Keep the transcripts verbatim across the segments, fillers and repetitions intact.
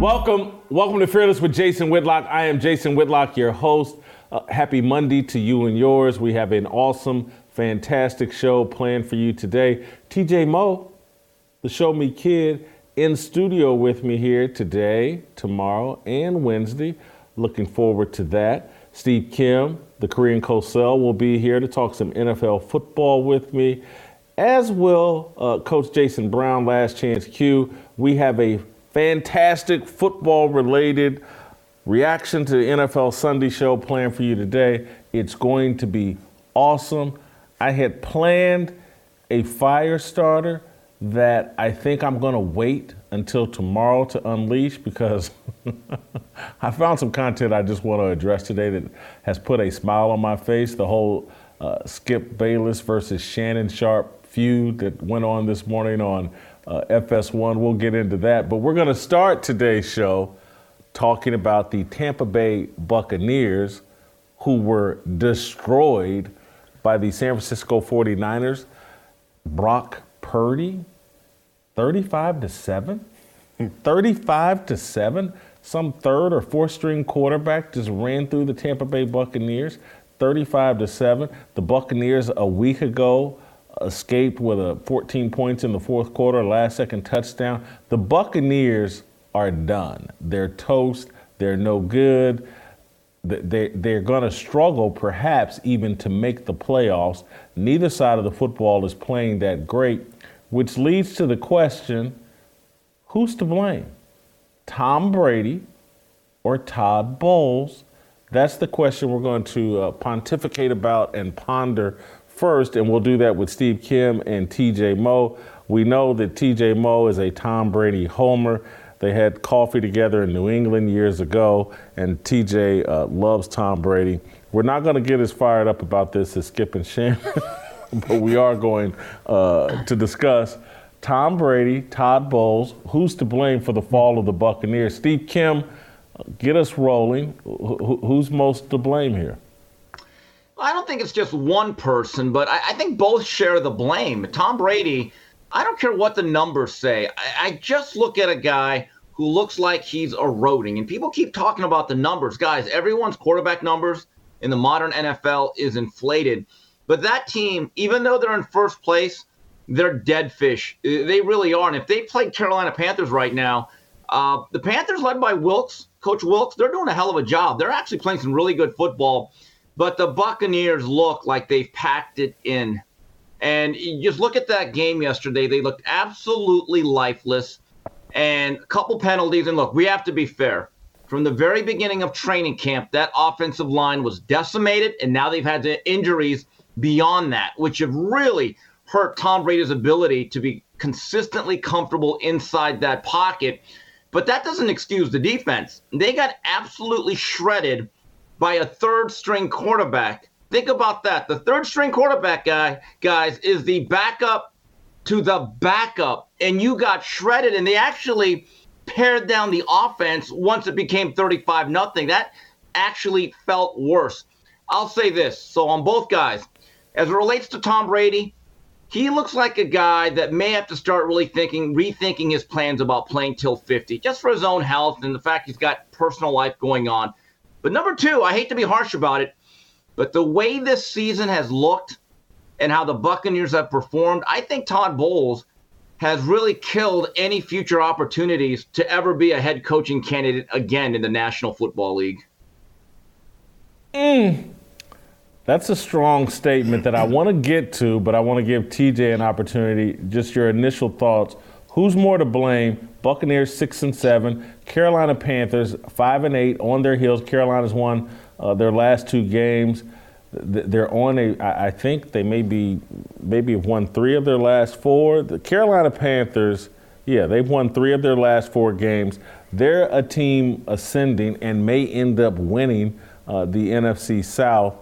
Welcome, welcome to Fearless with Jason Whitlock. I am Jason Whitlock, your host. Uh, happy Monday to you and yours. We have an awesome, fantastic show planned for you today. T J Moe, the Show Me Kid, in studio with me here today, tomorrow, and Wednesday. Looking forward to that. Steve Kim, the Korean Cosell, will be here to talk some N F L football with me, as will uh, Coach Jason Brown, Last Chance Q. We have a fantastic football-related reaction to the N F L Sunday show planned for you today. It's going to be awesome. I had planned a fire starter that I think I'm going to wait until tomorrow to unleash because I found some content I just want to address today that has put a smile on my face. The whole uh, Skip Bayless versus Shannon Sharpe feud that went on this morning on Uh, F S one, we'll get into that, but we're going to start today's show talking about the Tampa Bay Buccaneers, who were destroyed by the San Francisco forty-niners. Brock Purdy, thirty-five to seven, thirty-five to seven, some third or fourth string quarterback just ran through the Tampa Bay Buccaneers, thirty-five to seven. The Buccaneers a week ago escaped with a fourteen points in the fourth quarter, last-second touchdown. The Buccaneers are done. They're toast. They're no good. They, they're going to struggle, perhaps, even to make the playoffs. Neither side of the football is playing that great, which leads to the question, who's to blame? Tom Brady or Todd Bowles? That's the question we're going to uh, pontificate about and ponder first, and we'll do that with Steve Kim and T J Moe. We know that T J Moe is a Tom Brady homer. They had coffee together in New England years ago, and T J uh, loves Tom Brady. We're not going to get as fired up about this as Skip and Shannon, but we are going uh, to discuss Tom Brady, Todd Bowles, who's to blame for the fall of the Buccaneers. Steve Kim, get us rolling. Wh- who's most to blame here? I don't think it's just one person, but I, I think both share the blame. Tom Brady, I don't care what the numbers say. I, I just look at a guy who looks like he's eroding. And people keep talking about the numbers. Guys, everyone's quarterback numbers in the modern N F L is inflated. But that team, even though they're in first place, they're dead fish. They really are. And if they played Carolina Panthers right now, uh, the Panthers led by Wilkes, Coach Wilkes, they're doing a hell of a job. They're actually playing some really good football. But the Buccaneers look like they've packed it in. And you just look at that game yesterday. They looked absolutely lifeless. And a couple penalties. And look, we have to be fair. From the very beginning of training camp, that offensive line was decimated. And now they've had injuries beyond that, which have really hurt Tom Brady's ability to be consistently comfortable inside that pocket. But that doesn't excuse the defense. They got absolutely shredded by a third-string quarterback. Think about that. The third-string quarterback guy, guys, is the backup to the backup. And you got shredded, and they actually pared down the offense once it became thirty-five nothing. That actually felt worse. I'll say this. So on both guys, as it relates to Tom Brady, he looks like a guy that may have to start really thinking, rethinking his plans about playing till fifty, just for his own health and the fact he's got personal life going on. But number two, I hate to be harsh about it, but the way this season has looked and how the Buccaneers have performed, I think Todd Bowles has really killed any future opportunities to ever be a head coaching candidate again in the National Football League. Mm. That's a strong statement that I want to get to, but I want to give T J an opportunity. Just your initial thoughts. Who's more to blame, Buccaneers six and seven, Carolina Panthers five and eight on their heels. Carolina's won uh, their last two games. They're on a. I think they may be maybe won three of their last four. The Carolina Panthers, yeah, they've won three of their last four games. They're a team ascending and may end up winning uh, the N F C South.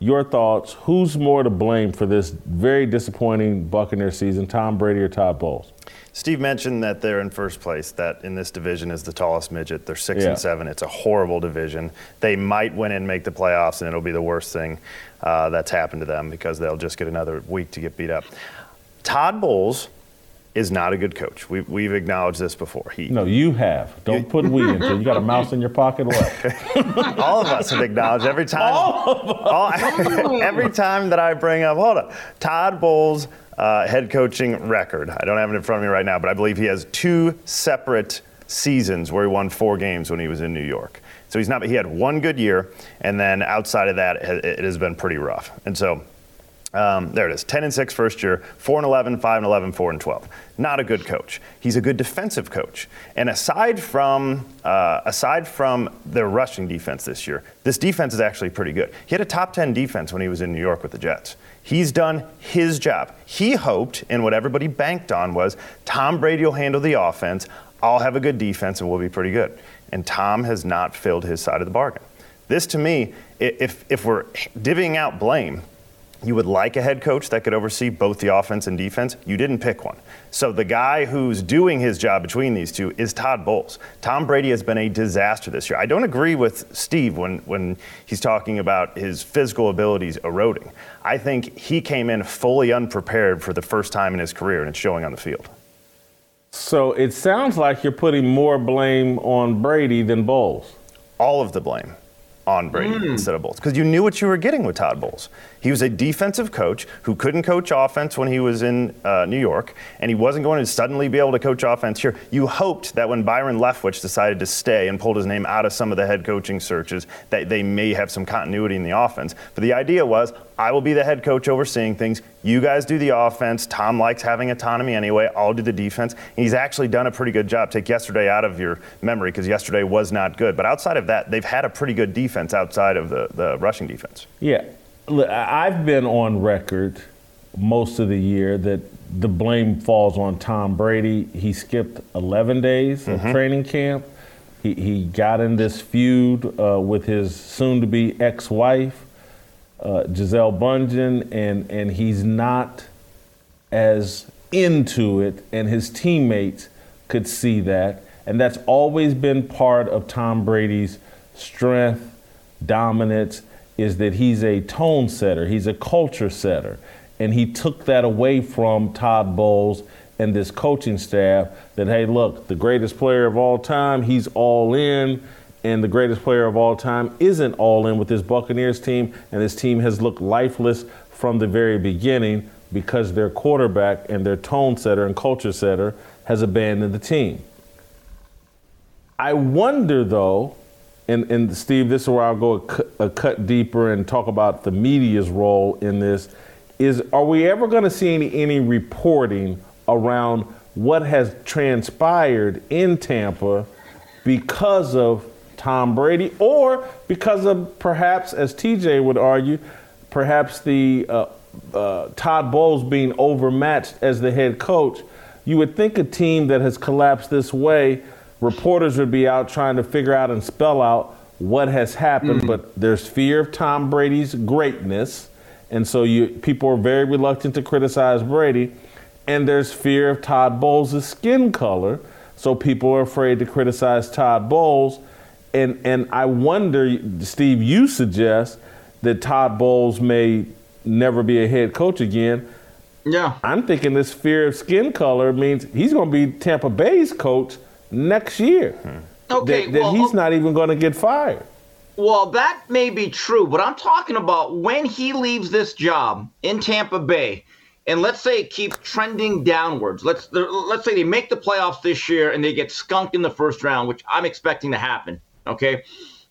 Your thoughts? Who's more to blame for this very disappointing Buccaneer season, Tom Brady or Todd Bowles? Steve mentioned that they're in first place, that in this division is the tallest midget. They're six yeah. and seven. It's a horrible division. They might win and make the playoffs, and it'll be the worst thing uh, that's happened to them because they'll just get another week to get beat up. Todd Bowles is not a good coach. We've, we've acknowledged this before. He, no, you have. Don't you, put we into it. You got a mouse in your pocket left. All of us have acknowledged every time. All of us. All, every time that I bring up, hold on, Todd Bowles' uh, head coaching record. I don't have it in front of me right now, but I believe he has two separate seasons where he won four games when he was in New York. So he's not. He had one good year, and then outside of that, it, it has been pretty rough. And so Um, there it is, ten and six first year, four and eleven, five and eleven, four and twelve. Not a good coach. He's a good defensive coach. And aside from uh, aside from their rushing defense this year, this defense is actually pretty good. He had a top ten defense when he was in New York with the Jets. He's done his job. He hoped, and what everybody banked on was, Tom Brady will handle the offense, I'll have a good defense, and we'll be pretty good. And Tom has not filled his side of the bargain. This, to me, if if we're divvying out blame, you would like a head coach that could oversee both the offense and defense. You didn't pick one. So the guy who's doing his job between these two is Todd Bowles. Tom Brady has been a disaster this year. I don't agree with Steve when, when he's talking about his physical abilities eroding. I think he came in fully unprepared for the first time in his career, and it's showing on the field. So it sounds like you're putting more blame on Brady than Bowles. All of the blame on Brady mm. instead of Bowles, because you knew what you were getting with Todd Bowles. He was a defensive coach who couldn't coach offense when he was in uh, New York, and he wasn't going to suddenly be able to coach offense here. You hoped that when Byron Leftwich decided to stay and pulled his name out of some of the head coaching searches that they may have some continuity in the offense. But the idea was, I will be the head coach overseeing things. You guys do the offense. Tom likes having autonomy anyway. I'll do the defense. And he's actually done a pretty good job. Take yesterday out of your memory because yesterday was not good. But outside of that, they've had a pretty good defense outside of the, the rushing defense. Yeah. I've been on record most of the year that the blame falls on Tom Brady. He skipped eleven days mm-hmm. of training camp. He, he got in this feud uh, with his soon-to-be ex-wife. Uh, Gisele Bundchen, and and he's not as into it, and his teammates could see that, and that's always been part of Tom Brady's strength, dominance, is that he's a tone setter, he's a culture setter, and he took that away from Todd Bowles and this coaching staff that, hey, look, the greatest player of all time, he's all in, and the greatest player of all time isn't all in with this Buccaneers team, and this team has looked lifeless from the very beginning because their quarterback and their tone setter and culture setter has abandoned the team. I wonder, though, and, and Steve, this is where I'll go a, cu- a cut deeper and talk about the media's role in this, is are we ever going to see any, any reporting around what has transpired in Tampa because of Tom Brady, or because of perhaps, as T J would argue, perhaps the uh, uh, Todd Bowles being overmatched as the head coach? You would think a team that has collapsed this way, reporters would be out trying to figure out and spell out what has happened, mm-hmm. but there's fear of Tom Brady's greatness, and so you people are very reluctant to criticize Brady, and there's fear of Todd Bowles' skin color, so people are afraid to criticize Todd Bowles. And and I wonder, Steve, you suggest that Todd Bowles may never be a head coach again. Yeah. I'm thinking this fear of skin color means he's going to be Tampa Bay's coach next year. Hmm. Okay. That, that well, he's not even going to get fired. Well, that may be true, but I'm talking about when he leaves this job in Tampa Bay, and let's say it keeps trending downwards. Let's let's say they make the playoffs this year and they get skunked in the first round, which I'm expecting to happen. Okay,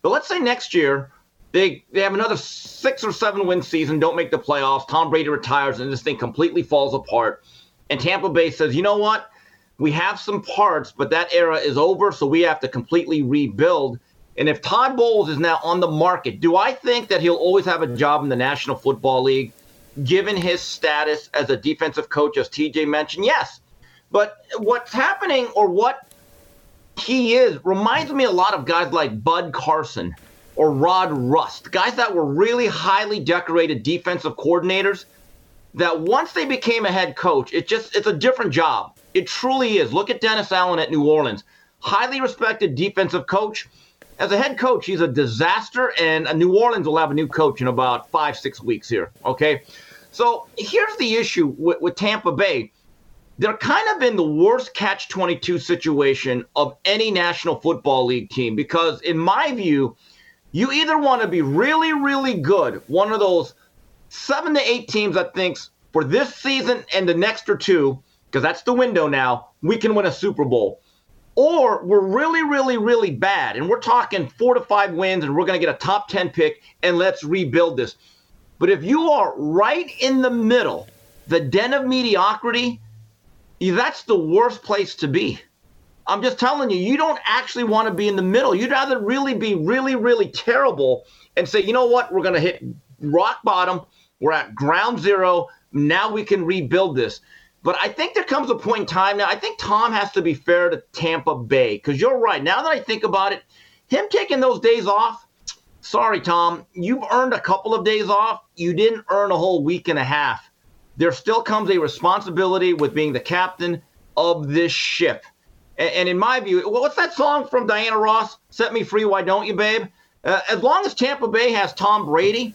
but let's say next year they they have another six or seven win season, don't make the playoffs, Tom Brady retires, and this thing completely falls apart. And Tampa Bay says, you know what? we have some parts, but that era is over, so we have to completely rebuild. And if Todd Bowles is now on the market, do I think that he'll always have a job in the National Football League, given his status as a defensive coach, as T J mentioned? Yes. But what's happening, or what he is, reminds me a lot of guys like Bud Carson or Rod Rust, guys that were really highly decorated defensive coordinators that once they became a head coach, it just it's a different job. It truly is. Look at Dennis Allen at New Orleans, highly respected defensive coach. As a head coach, he's a disaster, and New Orleans will have a new coach in about five, six weeks here, okay? So here's the issue with, with Tampa Bay. They're kind of in the worst catch twenty-two situation of any National Football League team because, in my view, you either want to be really, really good, one of those seven to eight teams that thinks for this season and the next or two, because that's the window now, we can win a Super Bowl. Or we're really, really, really bad, and we're talking four to five wins, and we're going to get a top ten pick, and let's rebuild this. But if you are right in the middle, the den of mediocrity, that's the worst place to be. I'm just telling you, you don't actually want to be in the middle. You'd rather really be really, really terrible and say, you know what, we're going to hit rock bottom. We're at ground zero. Now we can rebuild this. But I think there comes a point in time now. I think Tom has to be fair to Tampa Bay because you're right. Now that I think about it, him taking those days off, sorry, Tom, you've earned a couple of days off. You didn't earn a whole week and a half. There still comes a responsibility with being the captain of this ship. And, and in my view, what's that song from Diana Ross, Set Me Free, Why Don't You, Babe? Uh, as long as Tampa Bay has Tom Brady,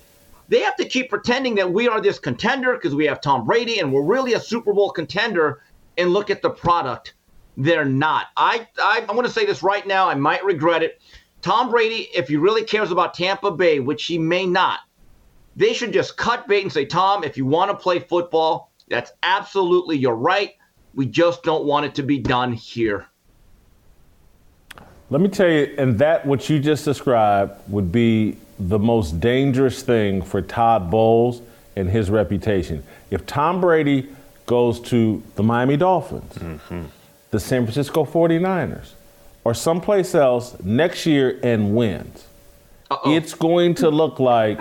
they have to keep pretending that we are this contender because we have Tom Brady and we're really a Super Bowl contender, and look at the product. They're not. I, I, I want to say this right now. I might regret it. Tom Brady, if he really cares about Tampa Bay, which he may not, they should just cut bait and say, Tom, if you want to play football, that's absolutely your right. We just don't want it to be done here. Let me tell you, and that what you just described would be the most dangerous thing for Todd Bowles and his reputation. If Tom Brady goes to the Miami Dolphins, mm-hmm. the San Francisco forty-niners, or someplace else next year and wins, Uh-oh. It's going to look like,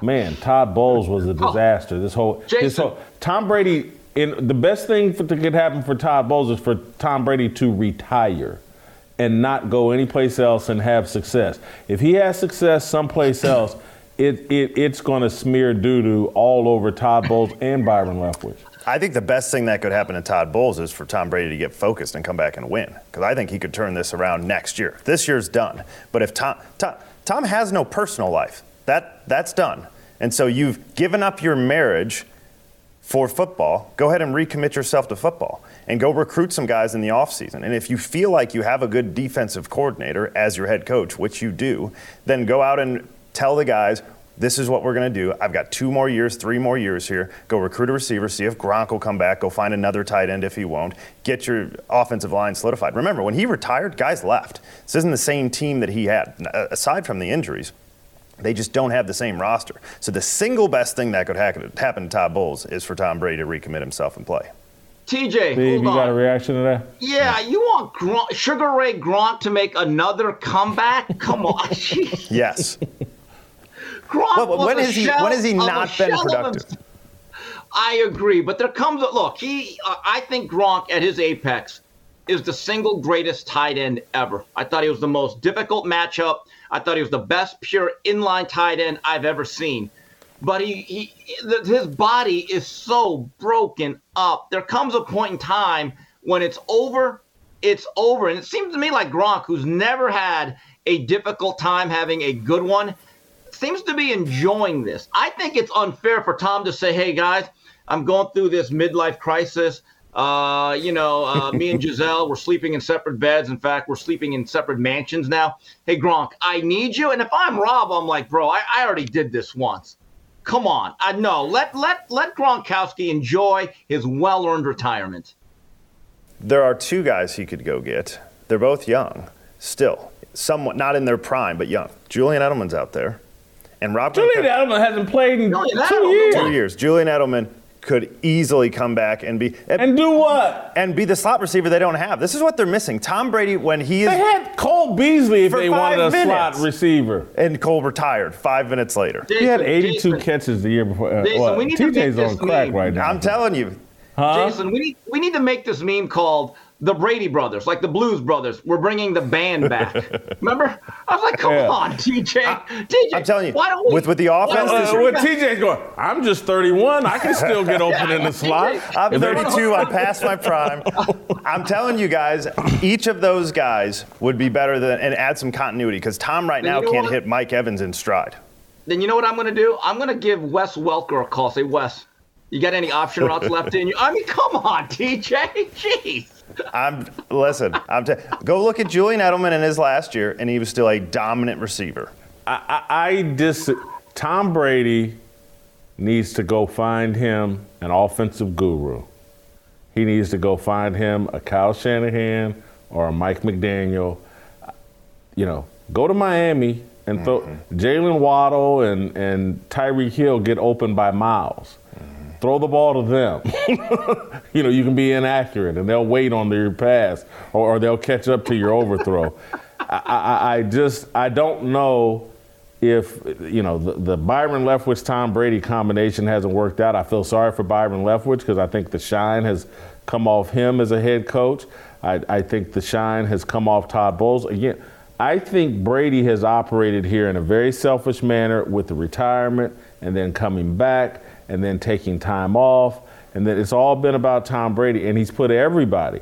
man, Todd Bowles was a disaster. This whole, this whole Tom Brady, and the best thing for, that could happen for Todd Bowles is for Tom Brady to retire and not go anyplace else and have success. If he has success someplace else, it, it it's going to smear doo-doo all over Todd Bowles and Byron Leftwich. I think the best thing that could happen to Todd Bowles is for Tom Brady to get focused and come back and win, because I think he could turn this around next year. This year's done. But if Tom Tom, Tom has no personal life, that that's done. And so you've given up your marriage for football. Go ahead and recommit yourself to football and go recruit some guys in the offseason. And if you feel like you have a good defensive coordinator as your head coach, which you do, then go out and tell the guys, this is what we're going to do. I've got two more years, three more years here. Go recruit a receiver, see if Gronk will come back, go find another tight end if he won't. Get your offensive line solidified. Remember, when he retired, guys left. This isn't the same team that he had, aside from the injuries. They just don't have the same roster. So the single best thing that could happen to Todd Bowles is for Tom Brady to recommit himself and play. T J, Steve, hold on. You got a reaction to that? Yeah, you want Gron- Sugar Ray Gronk to make another comeback? Come on. Yes. Gronk well, was when, a is he, when has he not been productive? Him. I agree, but there comes a look. He, uh, I think Gronk at his apex is the single greatest tight end ever. I thought he was the most difficult matchup. I thought he was the best pure inline tight end I've ever seen. But he, he his body is so broken up. There comes a point in time when it's over, it's over. And it seems to me like Gronk, who's never had a difficult time having a good one, seems to be enjoying this. I think it's unfair for Tom to say, hey, guys, I'm going through this midlife crisis. Uh, you know, uh, me and Giselle, we're sleeping in separate beds. In fact, we're sleeping in separate mansions now. Hey, Gronk, I need you. And if I'm Rob, I'm like, bro, I, I already did this once. Come on. I know. Let let let Gronkowski enjoy his well-earned retirement. There are two guys he could go get. They're both young still. Somewhat not in their prime, but young. Julian Edelman's out there. And Rob Julian Edelman hasn't played in two years. Two years. Julian Edelman could easily come back and be and, and do what? And be the slot receiver they don't have. This is what they're missing. Tom Brady, when he is they had Cole Beasley if they wanted a minutes. slot receiver, and Cole retired five minutes later. Jason, he had eighty-two Jason. catches the year before. Uh, Jason, well, we need T J's to on crack meme. right now. I'm telling you, huh? Jason, we need we need to make this meme called The Brady Brothers, like the Blues Brothers. We're bringing the band back. Remember? I was like, come yeah. on, T J. I, T J, I'm telling you, why don't we, with, with the offense. Uh, with T J's going, I'm just thirty-one. I can still get open yeah, in the slot. I'm if thirty-two. I passed my prime. I'm telling you guys, each of those guys would be better than and add some continuity because Tom right now you know can't what? hit Mike Evans in stride. Then you know what I'm going to do? I'm going to give Wes Welker a call. Say, Wes, you got any option routes left in you? I mean, come on, T J. Jeez. I'm listen. I'm t- go look at Julian Edelman in his last year, and he was still a dominant receiver. I, I, I dis. Tom Brady needs to go find him an offensive guru. He needs to go find him a Kyle Shanahan or a Mike McDaniel. You know, go to Miami and throw mm-hmm. Jalen Waddle and and Tyreek Hill get open by miles. Throw the ball to them. You know, you can be inaccurate, and they'll wait on their pass, or, or they'll catch up to your overthrow. I, I, I just I don't know if, you know, the, the Byron Leftwich-Tom Brady combination hasn't worked out. I feel sorry for Byron Leftwich because I think the shine has come off him as a head coach. I, I think the shine has come off Todd Bowles. Again, I think Brady has operated here in a very selfish manner with the retirement and then coming back and then taking time off, and then it's all been about Tom Brady, and he's put everybody.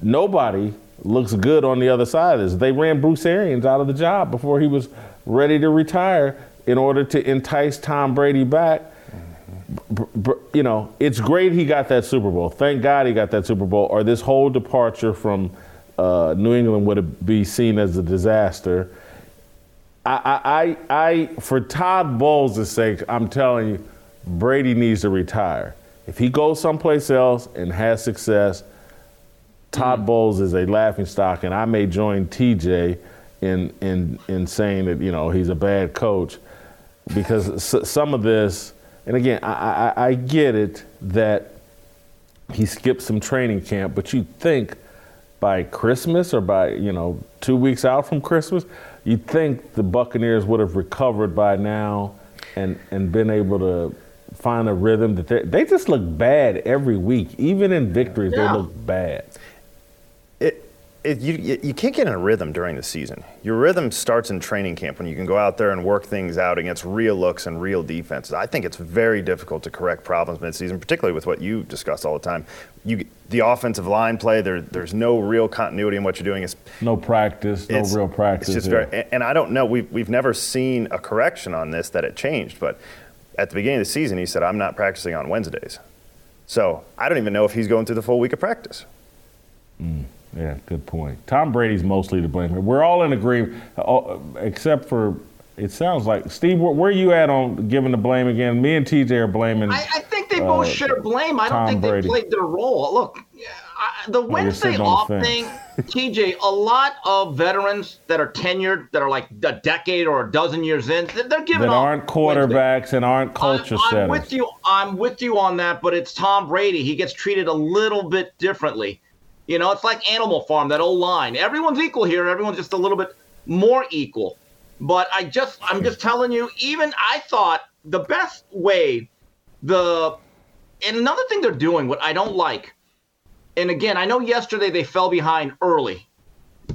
Nobody looks good on the other side of this. They ran Bruce Arians out of the job before he was ready to retire in order to entice Tom Brady back. Mm-hmm. You know, it's great he got that Super Bowl. Thank God he got that Super Bowl, or this whole departure from uh, New England would be seen as a disaster. I, I, I, I, for Todd Bowles' sake, I'm telling you, Brady needs to retire. If he goes someplace else and has success, Todd mm-hmm. Bowles is a laughingstock, and I may join T J in in in saying that, you know, he's a bad coach because s- some of this, and again, I, I I get it that he skipped some training camp, but you think by Christmas or by, you know, two weeks out from Christmas, you think the Buccaneers would have recovered by now and and been able to find a rhythm that they they just look bad every week. Even in victories, yeah. they look bad. It, it you you can't get in a rhythm during the season. Your rhythm starts in training camp when you can go out there and work things out against real looks and real defenses. I think it's very difficult to correct problems midseason, particularly with what you discuss all the time. You the offensive line play there there's no real continuity in what you're doing. It's no practice, no real practice. It's just very, and I don't know. We've we've never seen a correction on this that it changed, but. At the beginning of the season, he said, I'm not practicing on Wednesdays. So I don't even know if he's going through the full week of practice. Mm, yeah, good point. Tom Brady's mostly to blame. We're all in agreement, except for it sounds like, Steve, where are you at on giving the blame again? Me and T J are blaming I, I think they both uh, share blame. I Tom don't think Brady. they played their role. Look, I, the Wednesday oh, off the thing, T J, a lot of veterans that are tenured, that are like a decade or a dozen years in, they're giving up. That aren't quarterbacks Wednesday. and aren't culture I'm, I'm setters. With you, I'm with you on that, but it's Tom Brady. He gets treated a little bit differently. You know, it's like Animal Farm, that old line. Everyone's equal here. Everyone's just a little bit more equal. But I just, I'm just telling you, even I thought the best way the – and another thing they're doing, what I don't like, and again, I know yesterday they fell behind early.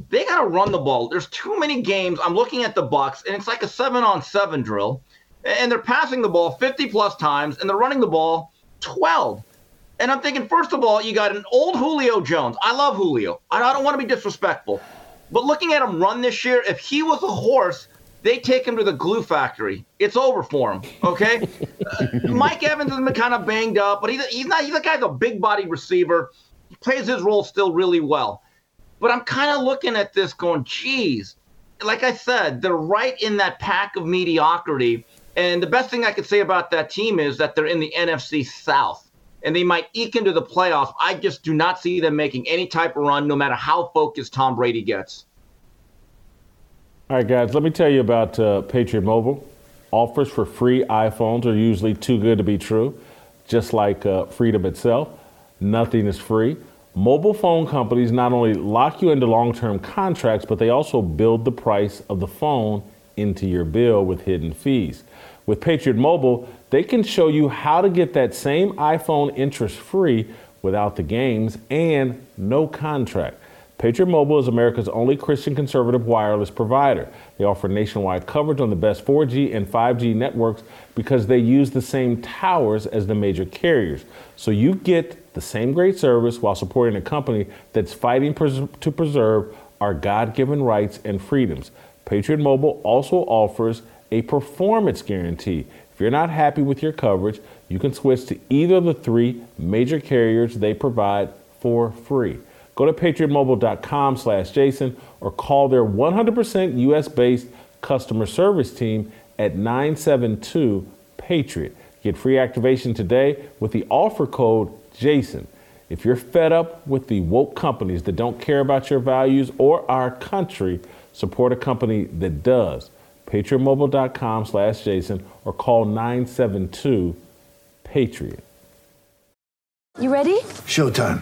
They got to run the ball. There's too many games. I'm looking at the Bucs, and it's like a seven-on-seven drill, and they're passing the ball fifty-plus times, and they're running the ball twelve. And I'm thinking, first of all, you got an old Julio Jones. I love Julio. I don't want to be disrespectful. But looking at him run this year, if he was a horse, they take him to the glue factory. It's over for him, okay? uh, Mike Evans has been kind of banged up, but he's, he's not. He's a guy's a big-body receiver. He plays his role still really well. But I'm kind of looking at this going, geez, like I said, they're right in that pack of mediocrity. And the best thing I could say about that team is that they're in the N F C South. And they might eke into the playoffs. I just do not see them making any type of run, no matter how focused Tom Brady gets. All right, guys, let me tell you about uh, Patriot Mobile. Offers for free iPhones are usually too good to be true. just like uh, freedom itself. Nothing is free. Mobile phone companies not only lock you into long-term contracts, but they also build the price of the phone into your bill with hidden fees. With Patriot Mobile, they can show you how to get that same iPhone interest-free without the games and no contract. Patriot Mobile is America's only Christian conservative wireless provider. They offer nationwide coverage on the best four G and five G networks because they use the same towers as the major carriers. So you get the same great service while supporting a company that's fighting pres- to preserve our God-given rights and freedoms. Patriot Mobile also offers a performance guarantee. If you're not happy with your coverage, you can switch to either of the three major carriers they provide for free. Go to patriot mobile dot com slash Jason or call their one hundred percent U S-based customer service team at nine seven two PATRIOT. Get free activation today with the offer code Jason. If you're fed up with the woke companies that don't care about your values or our country, support a company that does. patriot mobile dot com slash Jason or call nine seven two PATRIOT. You ready? Showtime.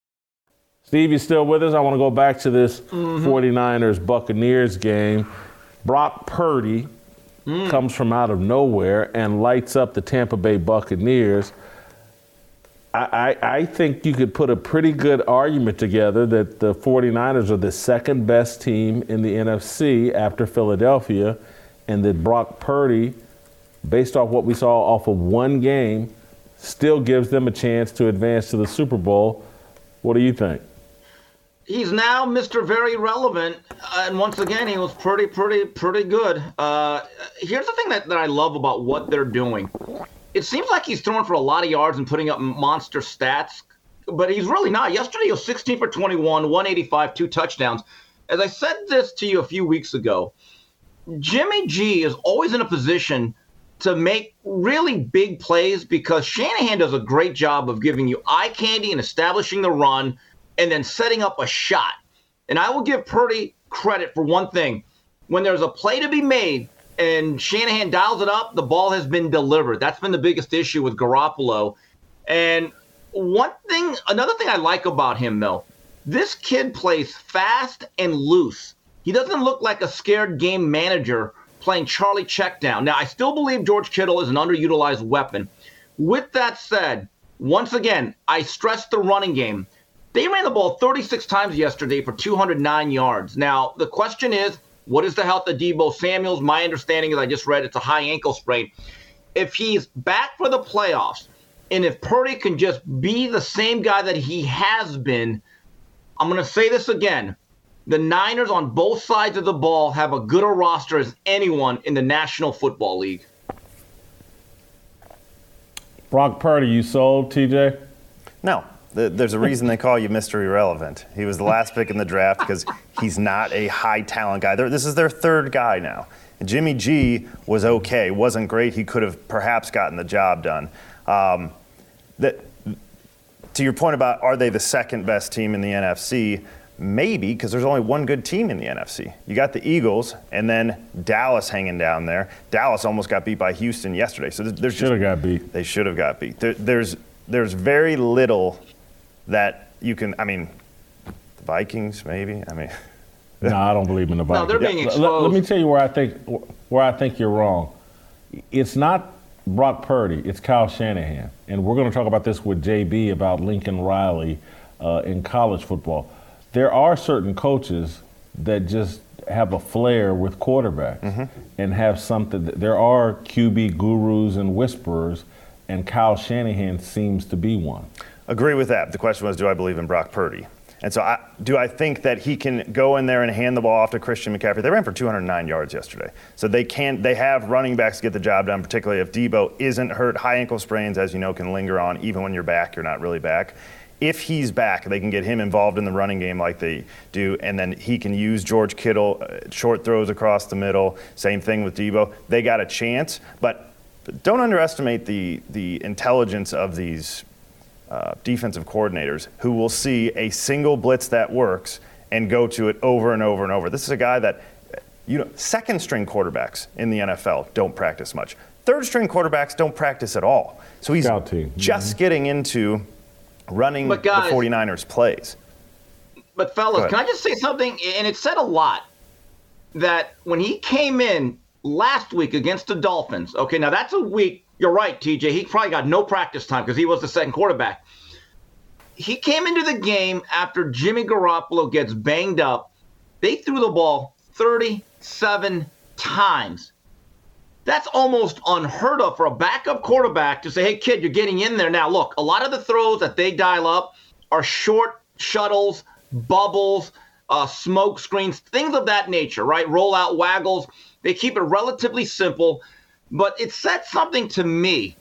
Steve, you still with us? I want to go back to this mm-hmm. 49ers Buccaneers game. Brock Purdy Mm. comes from out of nowhere and lights up the Tampa Bay Buccaneers. I, I, I think you could put a pretty good argument together that the 49ers are the second best team in the N F C after Philadelphia, and that Brock Purdy, based off what we saw off of one game, still gives them a chance to advance to the Super Bowl. What do you think? He's now Mister Very Relevant, uh, and once again, he was pretty, pretty, pretty good. Uh, here's the thing that, that I love about what they're doing. It seems like he's throwing for a lot of yards and putting up monster stats, but he's really not. Yesterday, he was sixteen for twenty-one, one eighty-five, two touchdowns. As I said this to you a few weeks ago, Jimmy G is always in a position to make really big plays because Shanahan does a great job of giving you eye candy and establishing the run, and then setting up a shot. And I will give Purdy credit for one thing. When there's a play to be made and Shanahan dials it up, the ball has been delivered. That's been the biggest issue with Garoppolo. And one thing, another thing I like about him, though, this kid plays fast and loose. He doesn't look like a scared game manager playing Charlie Checkdown. Now, I still believe George Kittle is an underutilized weapon. With that said, once again, I stress the running game. They ran the ball thirty-six times yesterday for two hundred nine yards. Now, the question is, what is the health of Deebo Samuel? My understanding is, I just read, it's a high ankle sprain. If he's back for the playoffs, and if Purdy can just be the same guy that he has been, I'm going to say this again. The Niners on both sides of the ball have a good a roster as anyone in the National Football League. Brock Purdy, you sold, T J? No. There's a reason they call you Mister Irrelevant. He was the last pick in the draft because he's not a high talent guy. They're, this is their third guy now. And Jimmy G was okay, wasn't great. He could have perhaps gotten the job done. Um, that, to your point about are they the second best team in the N F C, maybe, because there's only one good team in the N F C. You got the Eagles and then Dallas hanging down there. Dallas almost got beat by Houston yesterday. So there's should have got beat. They should have got beat. There, there's there's very little that you can, I mean, the Vikings maybe. I mean, no, I don't believe in the Vikings. No, they're being exposed. Let, let me tell you where I think where I think you're wrong. It's not Brock Purdy. It's Kyle Shanahan, and we're going to talk about this with J B about Lincoln Riley uh, in college football. There are certain coaches that just have a flair with quarterbacks mm-hmm. and have something. That, there are Q B gurus and whisperers, and Kyle Shanahan seems to be one. Agree with that. The question was, do I believe in Brock Purdy? And so I, do I think that he can go in there and hand the ball off to Christian McCaffrey? They ran for two hundred nine yards yesterday. So they can, they have running backs get the job done, particularly if Deebo isn't hurt. High ankle sprains, as you know, can linger on. Even when you're back, you're not really back. If he's back, they can get him involved in the running game like they do, and then he can use George Kittle, uh, short throws across the middle, same thing with Deebo. They got a chance, but don't underestimate the the intelligence of these uh, defensive coordinators who will see a single blitz that works and go to it over and over and over. This is a guy that, you know, second-string quarterbacks in the N F L don't practice much. Third-string quarterbacks don't practice at all. So he's just getting into running guys, the 49ers plays. But fellas, can I just say something? And it said a lot that when he came in last week against the Dolphins, okay, now that's a week, you're right, T J, he probably got no practice time because he was the second quarterback. He came into the game after Jimmy Garoppolo gets banged up. They threw the ball thirty-seven times. That's almost unheard of for a backup quarterback to say, hey, kid, you're getting in there. Now, look, a lot of the throws that they dial up are short shuttles, bubbles, uh, smoke screens, things of that nature, right? Rollout waggles. They keep it relatively simple. But it said something to me,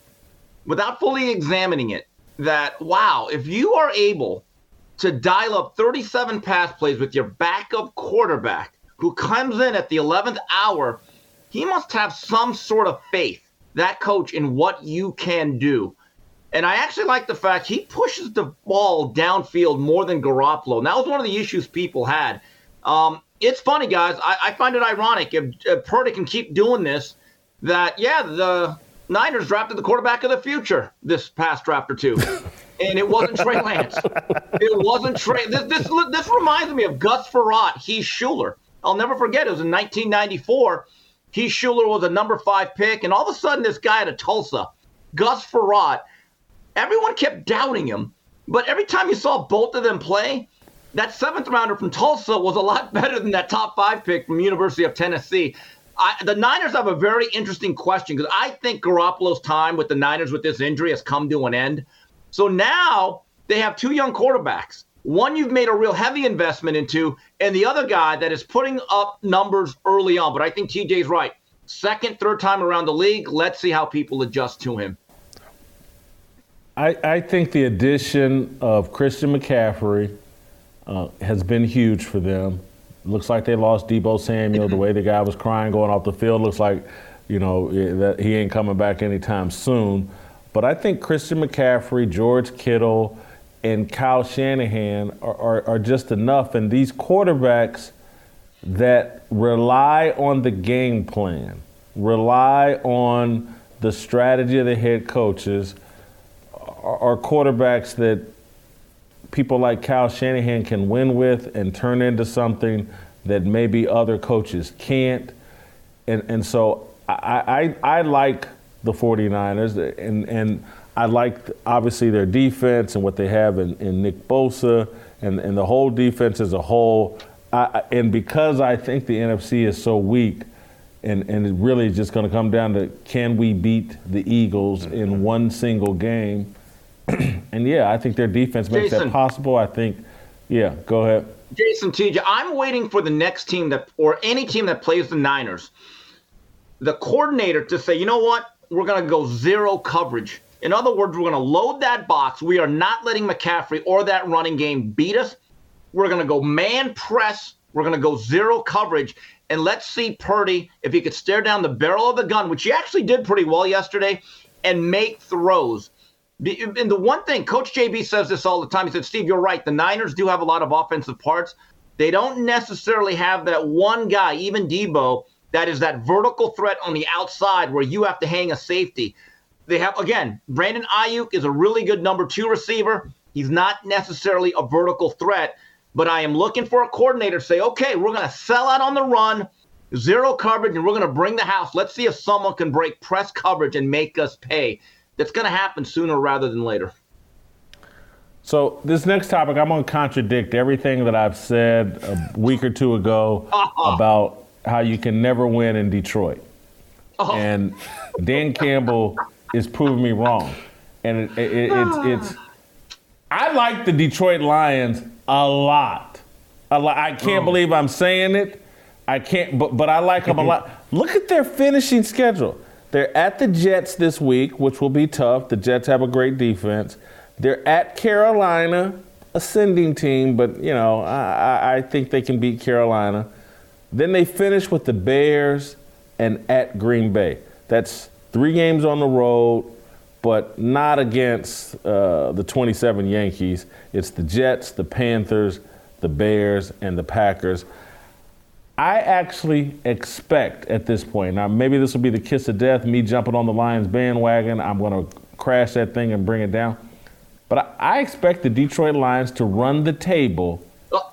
without fully examining it, that, wow, if you are able to dial up thirty-seven pass plays with your backup quarterback who comes in at the eleventh hour, he must have some sort of faith, that coach, in what you can do. And I actually like the fact he pushes the ball downfield more than Garoppolo. And that was one of the issues people had. Um, it's funny, guys. I, I find it ironic if, if Purdy can keep doing this, that, yeah, the Niners drafted the quarterback of the future this past draft or two. And it wasn't Trey Lance. It wasn't Trey. This, this, this reminds me of Gus Frerotte, Heath Schuler. I'll never forget. It was in nineteen ninety-four. Heath Schuler was a number five pick, and all of a sudden this guy out of Tulsa, Gus Frerotte, everyone kept doubting him. But every time you saw both of them play, that seventh rounder from Tulsa was a lot better than that top five pick from University of Tennessee. I, the Niners have a very interesting question because I think Garoppolo's time with the Niners with this injury has come to an end. So now they have two young quarterbacks. One you've made a real heavy investment into, and the other guy that is putting up numbers early on. But I think T J's right. Second, third time around the league, let's see how people adjust to him. I, I think the addition of Christian McCaffrey uh, has been huge for them. Looks like they lost Deebo Samuel. The way the guy was crying going off the field, looks like, you know, that he ain't coming back anytime soon. But I think Christian McCaffrey, George Kittle, and Kyle Shanahan are, are, are just enough. And these quarterbacks that rely on the game plan, rely on the strategy of the head coaches, are, are quarterbacks that people like Kyle Shanahan can win with and turn into something that maybe other coaches can't. And and so I I, I like the 49ers and and I liked, obviously, their defense and what they have in, in Nick Bosa and, and the whole defense as a whole. I, and because I think the N F C is so weak, and, and it really is just going to come down to can we beat the Eagles in one single game? And, yeah, I think their defense makes Jason, that possible. I think, yeah, go ahead. Jason, T J, I'm waiting for the next team that, or any team that plays the Niners, the coordinator to say, you know what, we're going to go zero coverage. In other words, we're going to load that box. We are not letting McCaffrey or that running game beat us. We're going to go man press. We're going to go zero coverage. And let's see Purdy, if he could stare down the barrel of the gun, which he actually did pretty well yesterday, and make throws. And the one thing, Coach J B says this all the time. He said, Steve, you're right. The Niners do have a lot of offensive parts. They don't necessarily have that one guy, even Deebo, that is that vertical threat on the outside where you have to hang a safety. They have, again, Brandon Ayuk is a really good number two receiver. He's not necessarily a vertical threat, but I am looking for a coordinator to say, okay, we're going to sell out on the run, zero coverage, and we're going to bring the house. Let's see if someone can break press coverage and make us pay. That's going to happen sooner rather than later. So this next topic, I'm going to contradict everything that I've said a week or two ago uh-huh. about how you can never win in Detroit. Uh-huh. And Dan Campbell is proving me wrong. And it, it, it, it's, it's, I like the Detroit Lions A lot. A lot. I can't oh. believe I'm saying it. I can't, but, but I like them a lot. Look at their finishing schedule. They're at the Jets this week, which will be tough. The Jets have a great defense. They're at Carolina, ascending team, but, you know, I, I think they can beat Carolina. Then they finish with the Bears and at Green Bay. That's three games on the road, but not against uh, the twenty-seven Yankees. It's the Jets, the Panthers, the Bears, and the Packers. I actually expect at this point, now maybe this will be the kiss of death, me jumping on the Lions bandwagon, I'm going to crash that thing and bring it down. But I expect the Detroit Lions to run the table.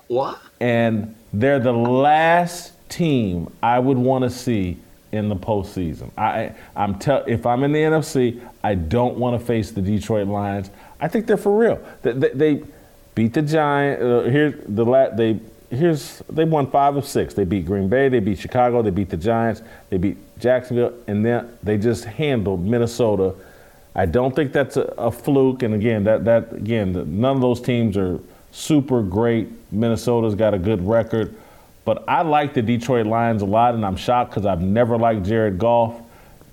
What? And they're the last team I would want to see in the postseason. I, I'm tell if I'm in the N F C, I don't want to face the Detroit Lions. I think they're for real. They, they, they beat the Giants. Uh, here, the la- they. Here's they won five of six. They beat Green Bay, they beat Chicago, they beat the Giants, they beat Jacksonville, and then they just handled Minnesota. I don't think that's a, a fluke. And again, that that again, the, none of those teams are super great. Minnesota's got a good record, but I like the Detroit Lions a lot, and I'm shocked because I've never liked Jared Goff,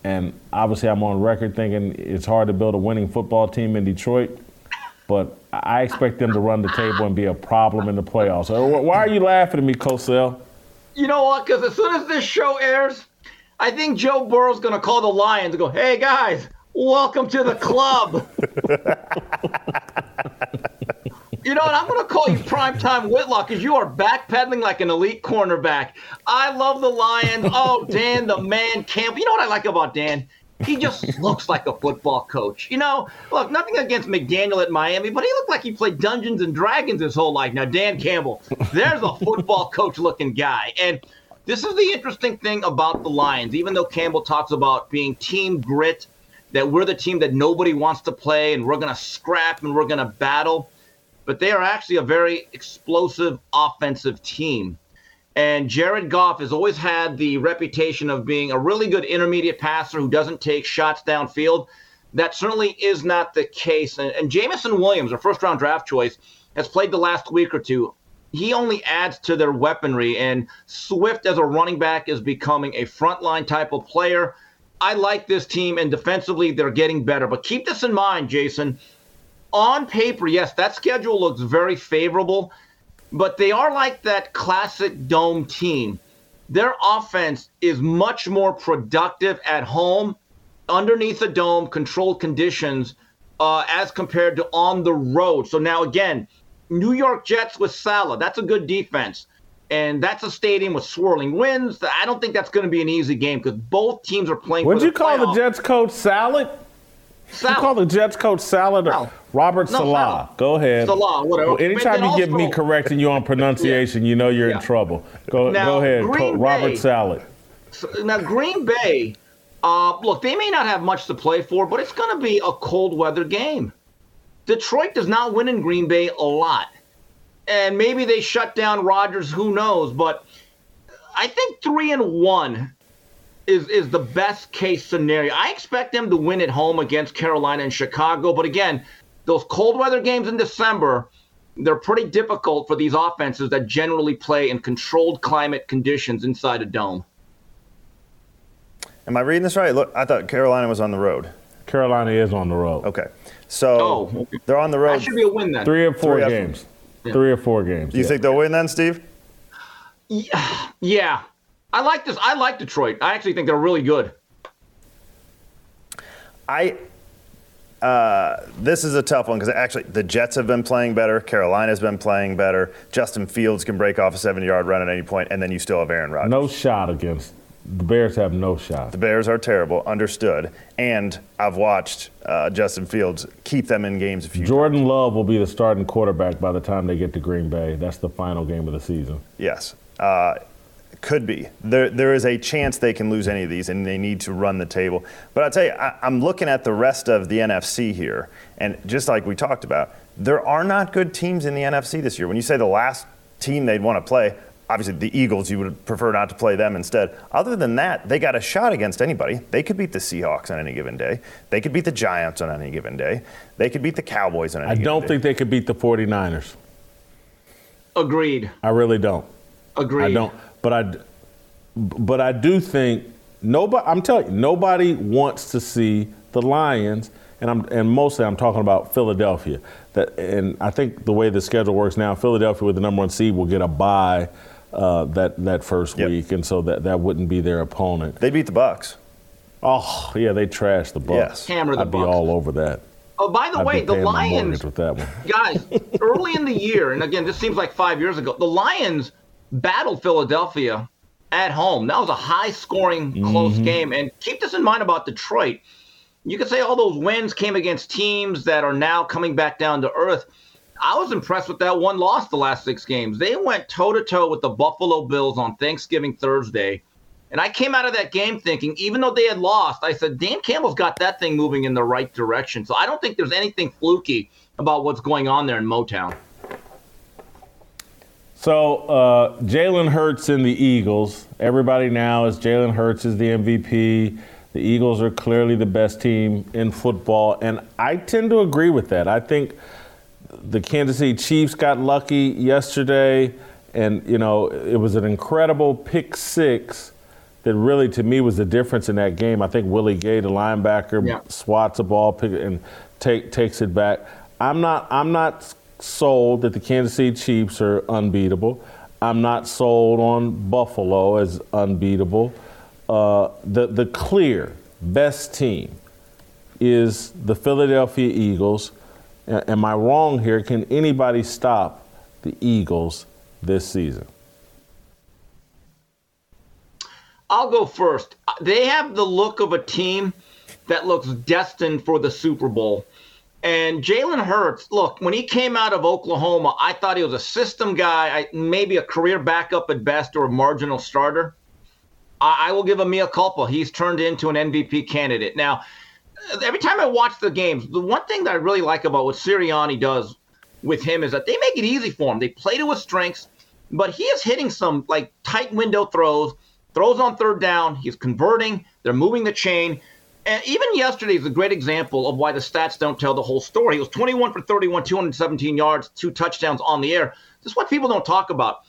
and obviously I'm on record thinking it's hard to build a winning football team in Detroit, but I expect them to run the table and be a problem in the playoffs. Why are you laughing at me, Cosell? You know what? Because as soon as this show airs, I think Joe Burrow's going to call the Lions and go, hey, guys, welcome to the club. You know what? I'm going to call you Primetime Whitlock because you are backpedaling like an elite cornerback. I love the Lions. Oh, Dan, the man, Campbell. You know what I like about Dan? He just looks like a football coach. You know, look, nothing against McDaniel at Miami, but he looked like he played Dungeons and Dragons his whole life. Now, Dan Campbell, there's a football coach-looking guy. And this is the interesting thing about the Lions. Even though Campbell talks about being team grit, that we're the team that nobody wants to play and we're going to scrap and we're going to battle, but they are actually a very explosive offensive team. And Jared Goff has always had the reputation of being a really good intermediate passer who doesn't take shots downfield. That certainly is not the case. And, and Jameson Williams, our first-round draft choice, has played the last week or two. He only adds to their weaponry, and Swift as a running back is becoming a frontline type of player. I like this team, and defensively they're getting better. But keep this in mind, Jason. On paper, yes, that schedule looks very favorable. But they are like that classic dome team. Their offense is much more productive at home, underneath a dome, controlled conditions, uh, as compared to on the road. So now, again, New York Jets with Salah, that's a good defense. And that's a stadium with swirling winds. I don't think that's going to be an easy game because both teams are playing Would for the playoffs. Would you call the Jets coach Salad? Sal- you call the Jets coach Salad or no. Robert no, Saleh? Go ahead. Saleh, whatever. Well, anytime you also, get me correcting you on pronunciation, yeah. you know you're yeah. in trouble. Go, now, go ahead, Co- Bay, Robert Saleh. So, now, Green Bay, uh, look, they may not have much to play for, but it's going to be a cold-weather game. Detroit does not win in Green Bay a lot. And maybe they shut down Rodgers, who knows. But I think three and one. Is, is the best case scenario. I expect them to win at home against Carolina and Chicago. But again, those cold weather games in December, they're pretty difficult for these offenses that generally play in controlled climate conditions inside a dome. Am I reading this right? Look, I thought Carolina was on the road. Carolina is on the road. Okay. So oh, okay. they're on the road. That should be a win then. Three or four Three games. Yeah. Three or four games. Do you yeah. think they'll win then, Steve? Yeah. yeah. I like this. I like Detroit. I actually think they're really good. I uh, this is a tough one because actually the Jets have been playing better. Carolina's been playing better. Justin Fields can break off a seventy-yard run at any point, and then you still have Aaron Rodgers. No shot against the Bears. Have no shot. The Bears are terrible. Understood. And I've watched uh, Justin Fields keep them in games a few times. Jordan Love will be the starting quarterback by the time they get to Green Bay. That's the final game of the season. Yes. Uh, Could be. There, there is a chance they can lose any of these, and they need to run the table. But I'll tell you, I, I'm looking at the rest of the N F C here, and just like we talked about, there are not good teams in the N F C this year. When you say the last team they'd want to play, obviously the Eagles, you would prefer not to play them instead. Other than that, they got a shot against anybody. They could beat the Seahawks on any given day. They could beat the Giants on any given day. They could beat the Cowboys on any given day. I don't think they could beat the 49ers. Agreed. I really don't. Agreed. I don't. But I, but I do think nobody. I'm telling you, nobody wants to see the Lions, and I'm and mostly I'm talking about Philadelphia. That and I think the way the schedule works now, Philadelphia with the number one seed will get a bye uh, that that first yep. week, and so that, that wouldn't be their opponent. They beat the Bucs. Oh yeah, they trashed the Bucs. Yes. Hammer the I'd Bucs. I'd be all over that. Oh, by the I way, the Lions, with that one. guys, early in the year, and again, this seems like five years ago, the Lions battled Philadelphia at home. That was a high-scoring, close mm-hmm. game. And keep this in mind about Detroit. You could say all those wins came against teams that are now coming back down to earth. I was impressed with that one loss the last six games. They went toe-to-toe with the Buffalo Bills on Thanksgiving Thursday. And I came out of that game thinking, even though they had lost, I said, Dan Campbell's got that thing moving in the right direction. So I don't think there's anything fluky about what's going on there in Motown. So uh, Jalen Hurts and the Eagles. Everybody now is Jalen Hurts is the M V P. The Eagles are clearly the best team in football. And I tend to agree with that. I think the Kansas City Chiefs got lucky yesterday. And, you know, it was an incredible pick six. That really, to me, was the difference in that game. I think Willie Gay, the linebacker, yeah. swats a ball pick, and take, takes it back. I'm not I'm not sold that the Kansas City Chiefs are unbeatable. I'm not sold on Buffalo as unbeatable. Uh, the the clear best team is the Philadelphia Eagles. A- am I wrong here? Can anybody stop the Eagles this season? I'll go first. They have the look of a team that looks destined for the Super Bowl. And Jalen Hurts, look, when he came out of Oklahoma, I thought he was a system guy, I, maybe a career backup at best or a marginal starter. I, I will give him mea culpa. He's turned into an M V P candidate. Now, every time I watch the games, the one thing that I really like about what Sirianni does with him is that they make it easy for him. They play to his strengths, but he is hitting some like tight window throws. Throws on third down. He's converting. They're moving the chain. And even yesterday is a great example of why the stats don't tell the whole story. He was twenty-one for thirty-one, two hundred seventeen yards, two touchdowns on the air. This is what people don't talk about.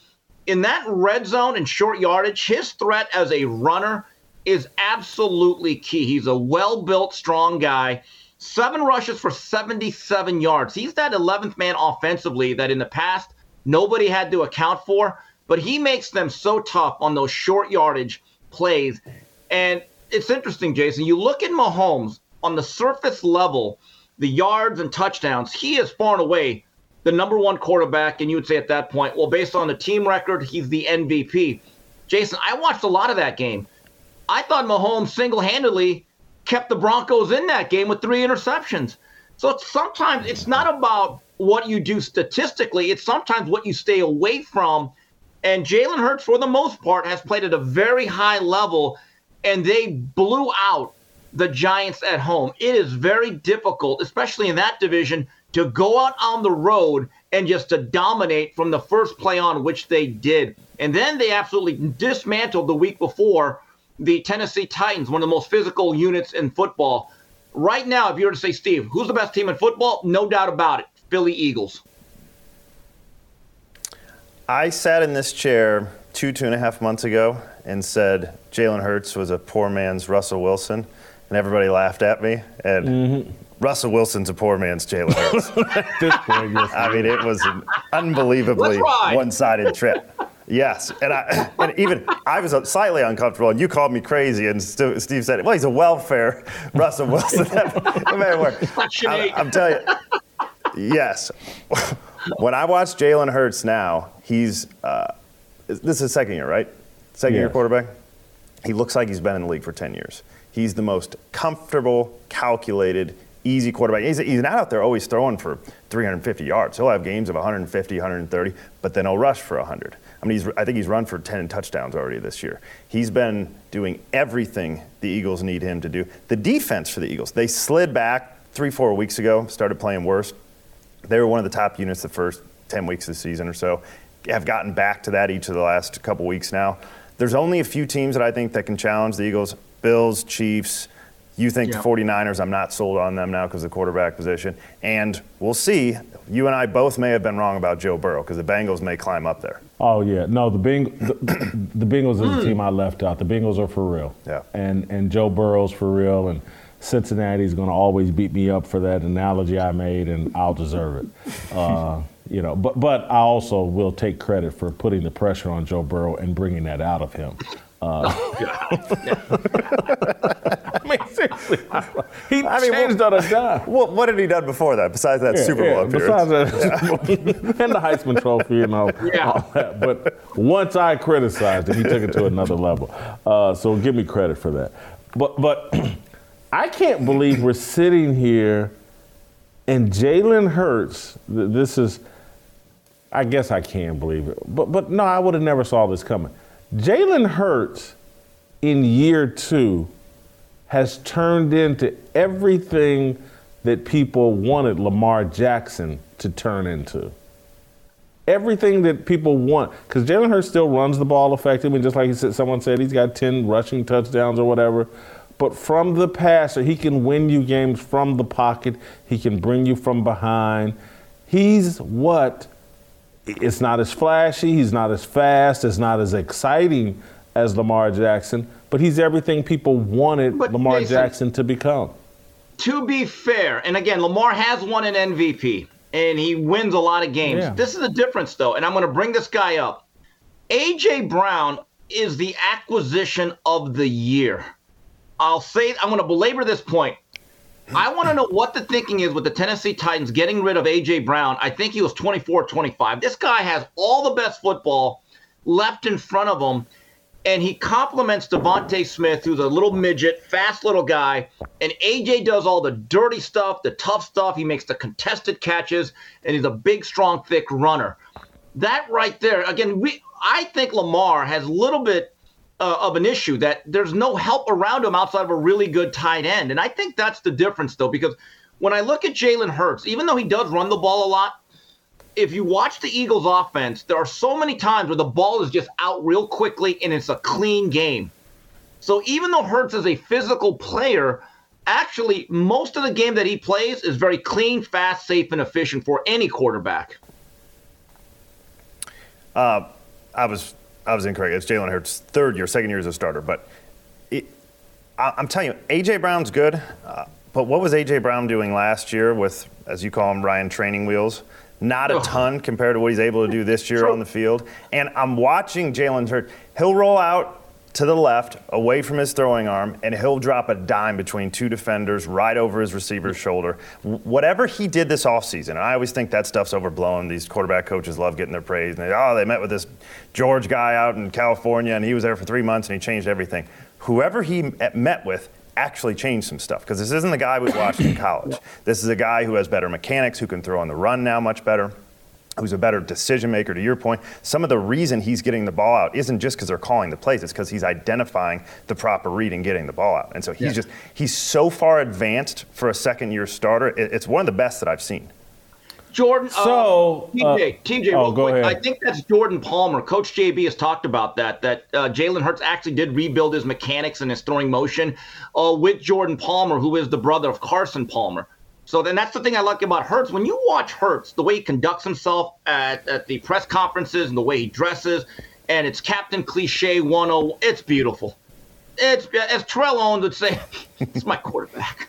In that red zone and short yardage, his threat as a runner is absolutely key. He's a well-built, strong guy. Seven rushes for seventy-seven yards. He's that eleventh man offensively that in the past nobody had to account for. But he makes them so tough on those short yardage plays. And it's interesting, Jason. You look at Mahomes on the surface level, the yards and touchdowns, he is far and away the number one quarterback. And you would say at that point, well, based on the team record, he's the M V P. Jason, I watched a lot of that game. I thought Mahomes single-handedly kept the Broncos in that game with three interceptions. So it's sometimes it's not about what you do statistically. It's sometimes what you stay away from. And Jalen Hurts, for the most part, has played at a very high level, and they blew out the Giants at home. It is very difficult, especially in that division, to go out on the road and just to dominate from the first play on, which they did. And then they absolutely dismantled the week before the Tennessee Titans, one of the most physical units in football. Right now, if you were to say, Steve, who's the best team in football? No doubt about it, Philly Eagles. I sat in this chair two, two and a half months ago and said Jalen Hurts was a poor man's Russell Wilson, and everybody laughed at me. And mm-hmm. Russell Wilson's a poor man's Jalen Hurts. At this point, yes. I mean, it was an unbelievably one-sided trip. Yes, and I and even I was slightly uncomfortable, and you called me crazy, and St- Steve said, well, he's a welfare Russell Wilson. That may work. I, I'm telling you, yes. When I watch Jalen Hurts now, he's uh, – this is second year, right? Second-year yes. quarterback? He looks like he's been in the league for ten years. He's the most comfortable, calculated, easy quarterback. He's, he's not out there always throwing for three hundred fifty yards. He'll have games of one hundred fifty, one hundred thirty, but then he'll rush for one hundred. I mean, he's, I think he's run for ten touchdowns already this year. He's been doing everything the Eagles need him to do. The defense for the Eagles, they slid back three, four weeks ago, started playing worse. They were one of the top units the first ten weeks of the season or so. Have gotten back to that each of the last couple weeks now. There's only a few teams that I think that can challenge the Eagles. Bills, Chiefs, You think yeah. the 49ers, I'm not sold on them now because of the quarterback position. And we'll see. You and I both may have been wrong about Joe Burrow because the Bengals may climb up there. Oh, yeah. No, the, Beng- the, the Bengals is the team I left out. The Bengals are for real. Yeah. And, and Joe Burrow's for real. And Cincinnati's going to always beat me up for that analogy I made, and I'll deserve it. Uh, you know, but, but I also will take credit for putting the pressure on Joe Burrow and bringing that out of him. Uh, oh, God. I mean, seriously, he I mean, changed what, on a dime. What, what had he done before that, besides that yeah, Super Bowl yeah, appearance? Besides that, yeah. and the Heisman Trophy and all, yeah. all that. But once I criticized him, he took it to another level. Uh, so give me credit for that. But, but I can't believe we're sitting here and Jalen Hurts, this is, I guess I can believe it. But, but no, I would have never saw this coming. Jalen Hurts in year two has turned into everything that people wanted Lamar Jackson to turn into. Everything that people want, because Jalen Hurts still runs the ball effectively, just like he said, someone said he's got ten rushing touchdowns or whatever, but from the passer, he can win you games from the pocket, he can bring you from behind. He's what, it's not as flashy, he's not as fast, it's not as exciting as Lamar Jackson, but he's everything people wanted but Lamar Jason, Jackson to become. To be fair, and again, Lamar has won an M V P, and he wins a lot of games. Yeah. This is the difference, though, and I'm going to bring this guy up. A J. Brown is the acquisition of the year. I'll say – I'm going to belabor this point. I want to know what the thinking is with the Tennessee Titans getting rid of A J. Brown. I think he was twenty-four twenty-five. This guy has all the best football left in front of him. And he compliments Devontae Smith, who's a little midget, fast little guy. And A J does all the dirty stuff, the tough stuff. He makes the contested catches, and he's a big, strong, thick runner. That right there, again, we I think Lamar has a little bit uh, of an issue that there's no help around him outside of a really good tight end. And I think that's the difference, though, because when I look at Jalen Hurts, even though he does run the ball a lot, if you watch the Eagles offense, there are so many times where the ball is just out real quickly and it's a clean game. So even though Hurts is a physical player, actually most of the game that he plays is very clean, fast, safe, and efficient for any quarterback. Uh, I was I was incorrect. It's Jalen Hurts' third year, second year as a starter. But it, I, I'm telling you, A J. Brown's good. Uh, but what was A J. Brown doing last year with, as you call him, Ryan training wheels? Not a ton compared to what he's able to do this year on the field. And I'm watching Jalen Hurts. He'll roll out to the left, away from his throwing arm, and he'll drop a dime between two defenders right over his receiver's shoulder. Whatever he did this offseason, and I always think that stuff's overblown. These quarterback coaches love getting their praise. And they, oh, they met with this George guy out in California, and he was there for three months, and he changed everything. Whoever he met with actually changed some stuff, because this isn't the guy we watched in college. This is a guy who has better mechanics, who can throw on the run now much better, who's a better decision maker, to your point. Some of the reason he's getting the ball out isn't just because they're calling the plays, it's because he's identifying the proper read and getting the ball out. And so he's yeah. just, he's so far advanced for a second-year starter. It's one of the best that I've seen. Jordan, so, uh, T J, uh, T J oh, real quick, ahead. I think that's Jordan Palmer. Coach J B has talked about that, that uh, Jalen Hurts actually did rebuild his mechanics and his throwing motion uh, with Jordan Palmer, who is the brother of Carson Palmer. So then that's the thing I like about Hurts. When you watch Hurts, the way he conducts himself at, at the press conferences and the way he dresses, and it's Captain Cliche one oh one, it's beautiful. It's, as Terrell Owens would say, it's my quarterback.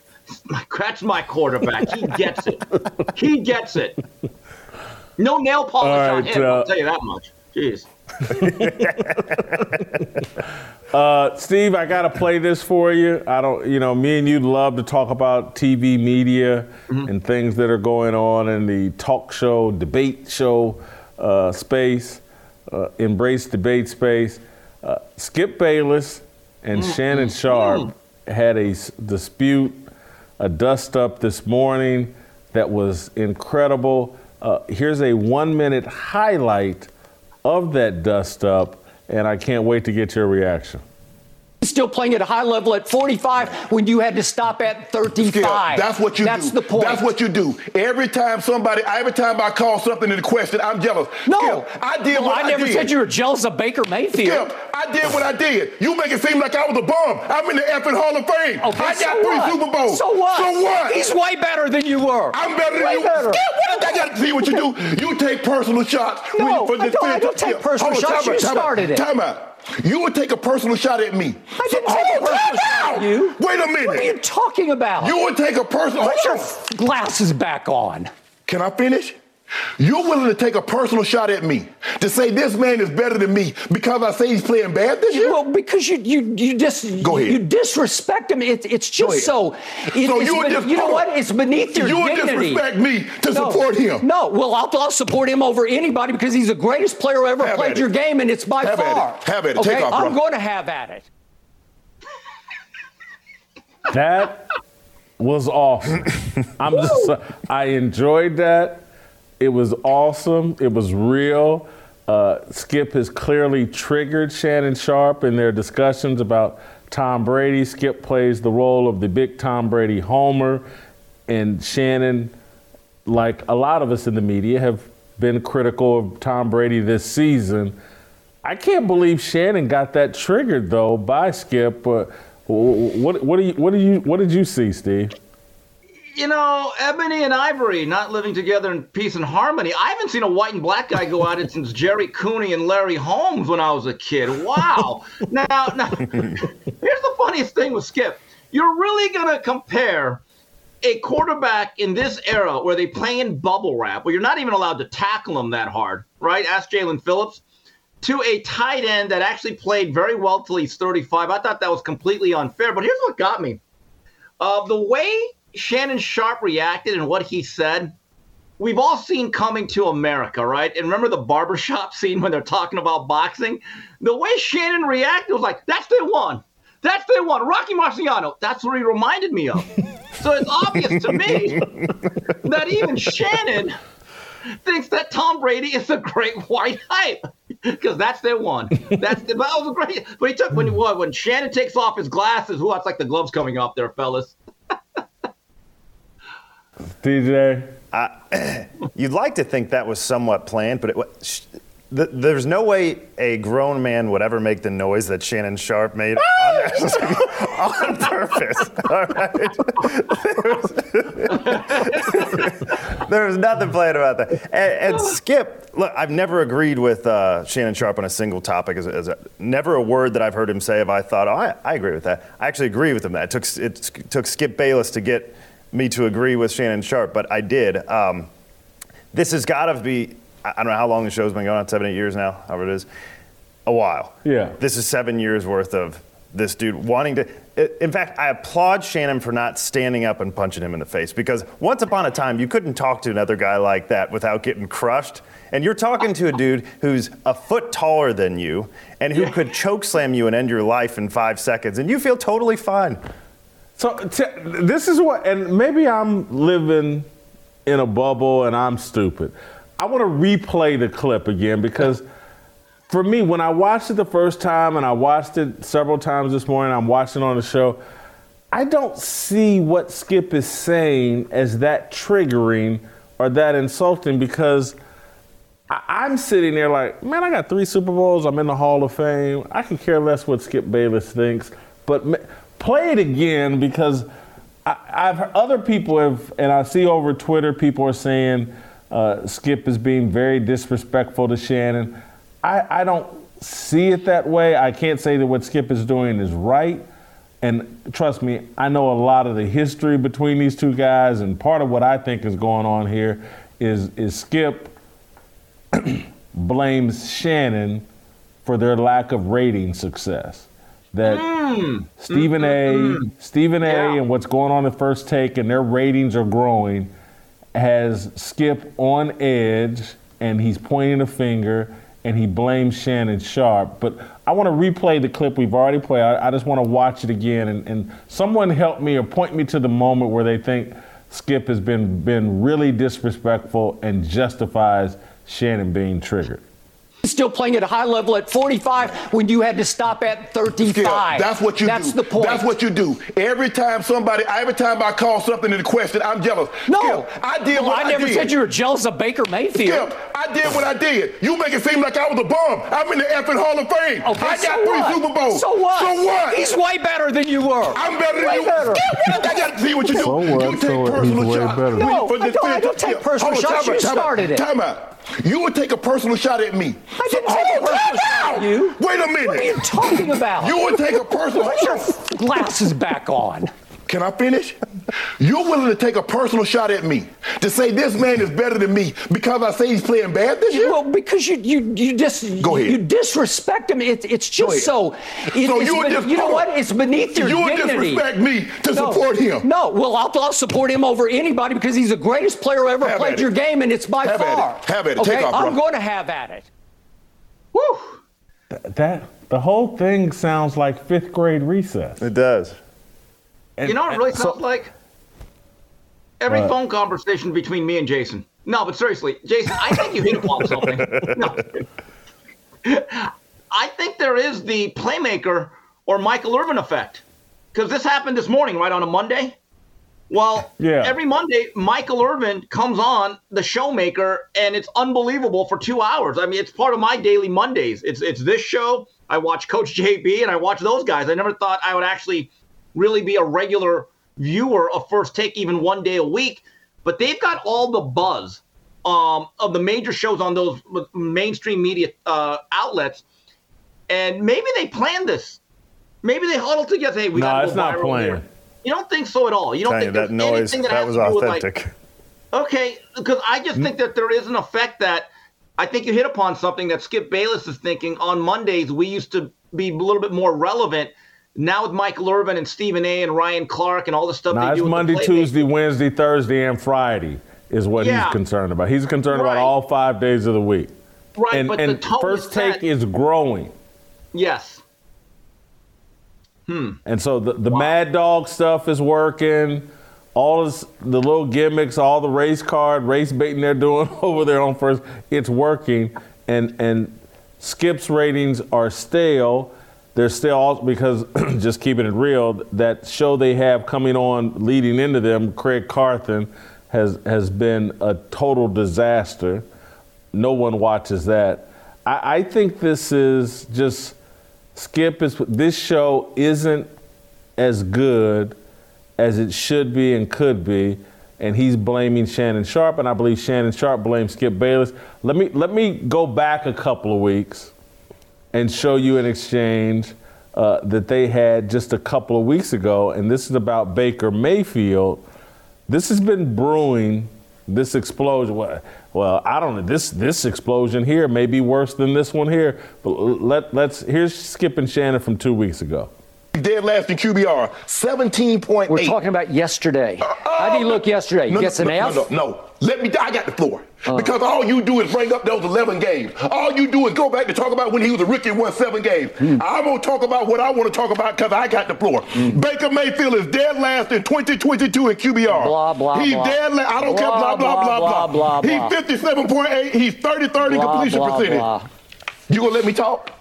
That's my quarterback. He gets it. He gets it. No nail polish right, on him, uh, I'll tell you that much. Jeez. uh, Steve, I got to play this for you. I don't, you know, me and you love to talk about T V media mm-hmm. and things that are going on in the talk show, debate show uh, space, uh, embrace debate space. Uh, Skip Bayless and mm-hmm. Shannon Sharpe mm-hmm. had a s- dispute. A dust-up this morning that was incredible. Uh, here's a one-minute highlight of that dust-up, and I can't wait to get your reaction. still playing at a high level at forty-five when you had to stop at thirty-five. Skip, that's what you that's do. That's the point. That's what you do. Every time somebody, every time I call something into question, I'm jealous. No. Skip, I did no, what I, I never did. said you were jealous of Baker Mayfield. Skip, I did what I did. You make it seem like I was a bum. I'm in the effing Hall of Fame. Okay, I so got what? three Super Bowls. So what? So what? He's way better than you were. I'm better way than you. Better. Skip, what I got to see what you do. You take personal shots. No, when, for I, don't, I don't take personal Skip. shots. Oh, you started it. Time out. You would take a personal shot at me. I didn't so, take oh, a personal shot at you. Wait a minute. What are you talking about? You would take a personal shot. Put your f- glasses back on. Can I finish? You're willing to take a personal shot at me to say this man is better than me because I say he's playing bad this year? Well, because you you you just Go ahead. you disrespect him. It's it's just so. It, so it's you, be, just, you know what? It's beneath your you dignity. You would disrespect me to no, support him. No, well, I'll, I'll support him over anybody because he's the greatest player who ever have played your game, and it's by have far. At it. Have at it. Okay? Take off, bro. I'm going to have at it. That was awesome. I'm just. I enjoyed that. It was awesome. It was real. Uh, Skip has clearly triggered Shannon Sharpe in their discussions about Tom Brady. Skip plays the role of the big Tom Brady homer. And Shannon, like a lot of us in the media, have been critical of Tom Brady this season. I can't believe Shannon got that triggered, though, by Skip. Uh, what, what, do you, what, do you, what did you see, Steve? You know, ebony and ivory not living together in peace and harmony. I haven't seen a white and black guy go at it since Jerry Cooney and Larry Holmes when I was a kid. Wow. Now, now, here's the funniest thing with Skip. You're really going to compare a quarterback in this era where they play in bubble wrap, where you're not even allowed to tackle him that hard, right? Ask Jalen Phillips. To a tight end that actually played very well till he's thirty-five. I thought that was completely unfair. But here's what got me. Uh, the way Shannon Sharpe reacted and what he said, we've all seen Coming to America, right? And remember the barbershop scene when they're talking about boxing? The way Shannon reacted was like, that's the one. That's the one. Rocky Marciano. That's what he reminded me of. So it's obvious to me that even Shannon thinks that Tom Brady is a great white hype because that's their one. That's the, that was a great. But he took, when, when Shannon takes off his glasses, well, it's like the gloves coming off there, fellas. T J, I, you'd like to think that was somewhat planned, but it, sh- th- there's no way a grown man would ever make the noise that Shannon Sharpe made on, on purpose. All right, there was nothing planned about that. And, and Skip, look, I've never agreed with uh, Shannon Sharpe on a single topic. As, as a, never a word that I've heard him say have I thought, oh, I, I agree with that. I actually agree with him. That it took it took Skip Bayless to get me to agree with Shannon Sharpe, but I did. Um, this has got to be, I don't know how long the show's been going on, seven, eight years now, however it is, a while. Yeah. This is seven years worth of this dude wanting to, in fact, I applaud Shannon for not standing up and punching him in the face, because once upon a time, you couldn't talk to another guy like that without getting crushed. And you're talking to a dude who's a foot taller than you and who could choke slam you and end your life in five seconds, and you feel totally fine. So t- this is what, and maybe I'm living in a bubble and I'm stupid. I want to replay the clip again, because for me, when I watched it the first time and I watched it several times this morning, I'm watching on the show, I don't see what Skip is saying as that triggering or that insulting, because I- I'm sitting there like, man, I got three Super Bowls. I'm in the Hall of Fame. I could care less what Skip Bayless thinks, but ma- play it again, because I, I've heard other people have, and I see over Twitter people are saying uh, Skip is being very disrespectful to Shannon. I, I don't see it that way. I can't say that what Skip is doing is right. And trust me, I know a lot of the history between these two guys, and part of what I think is going on here is, is Skip blames Shannon for their lack of rating success. That mm. Stephen A. Mm-hmm. Stephen A. Yeah. And what's going on in First Take, and their ratings are growing, has Skip on edge, and he's pointing a finger, and he blames Shannon Sharpe. But I want to replay the clip we've already played. I, I just want to watch it again, and, and someone help me or point me to the moment where they think Skip has been been really disrespectful and justifies Shannon being triggered. still playing at a high level at forty-five when you had to stop at thirty-five. Yeah, that's what you that's do. That's the point. That's what you do. Every time somebody, every time I call something into question, I'm jealous. No, Skip, I did well, what I, I did. I never said you were jealous of Baker Mayfield. Skip, I did what I did. You make it seem like I was a bum. I'm in the effing Hall of Fame. Okay, I got so three what? Super Bowls. So what? So what? He's way better than you were. I'm better way than you. Better. Skip, I got to see what you do. So you what? Take so personal shots. No, I don't, I don't take personal Hold shots. Time you time started it. Time out. You would take a personal shot at me. I didn't so, take oh, a personal shot at you. Wait a minute. What are you talking about? You would take a personal shot. Put your glasses back on. Can I finish? You're willing to take a personal shot at me to say this man is better than me because I say he's playing bad this year? Well, because you you you just Go ahead. you disrespect him. It's it's just so. It, so it's you, be, just, you know what? It's beneath your you dignity. You would disrespect me to no, support him. No, well, I'll, I'll support him over anybody because he's the greatest player who ever have played your game, and it's by have far. At it. Have at it. Okay? Take off, bro. I'm going to have at it. Woo. Th- that the whole thing sounds like fifth grade recess. It does. And, you know what it really sounds so, like? Every uh, phone conversation between me and Jason. No, but seriously, Jason, I think you hit upon something. No. I think there is the playmaker or Michael Irvin effect. Because this happened this morning, right, on a Monday? Well, yeah. Every Monday, Michael Irvin comes on the Showmaker, and it's unbelievable for two hours. I mean, it's part of my daily Mondays. It's, it's this show. I watch Coach J B, and I watch those guys. I never thought I would actually – really be a regular viewer of First Take even one day a week, but they've got all the buzz um, of the major shows on those mainstream media uh, outlets, and maybe they planned this. Maybe they huddled together. Hey, we no, got to go viral. No, it's not planned. You don't think so at all. You don't Dang, think there's that noise, anything that, that has was to do authentic. With like, okay, because I just mm-hmm. think that there is an effect that I think you hit upon something that Skip Bayless is thinking. On Mondays, we used to be a little bit more relevant. Now with Michael Irvin and Stephen A. and Ryan Clark and all the stuff now they do. It's Monday, the Tuesday, Wednesday, Thursday, and Friday is what yeah. he's concerned about. He's concerned right. about all five days of the week. Right, and, but and the tone First is Take that... is growing. Yes. Hmm. And so the, the wow. Mad Dog stuff is working. All this, the little gimmicks, all the race card, race baiting they're doing over there on First, it's working. And and Skip's ratings are stale. They're still, because just keeping it real, that show they have coming on leading into them, Craig Carthen, has has been a total disaster. No one watches that. I, I think this is just, Skip is, this show isn't as good as it should be and could be, and he's blaming Shannon Sharpe, and I believe Shannon Sharpe blames Skip Bayless. Let me let me go back a couple of weeks and show you an exchange uh, that they had just a couple of weeks ago, and this is about Baker Mayfield. This has been brewing, this explosion. Well, well I don't know, this this explosion here may be worse than this one here, but let, let's, here's Skip and Shannon from two weeks ago. Dead last in Q B R, seventeen point eight. We're talking about yesterday. Uh, How did he look yesterday? No, gets no, an no, F? No, no, no. Let me, I got the floor. Uh-huh. Because all you do is bring up those eleven games. All you do is go back to talk about when he was a rookie and won seven games. Mm. I'm going to talk about what I want to talk about because I got the floor. Mm. Baker Mayfield is dead last in twenty twenty-two in Q B R. Blah, blah, He's blah. dead last. I don't blah, care. Blah, blah, blah, blah, blah, blah. He's fifty-seven point eight. He's thirty thirty blah, completion blah, percentage. Blah. You going to let me talk?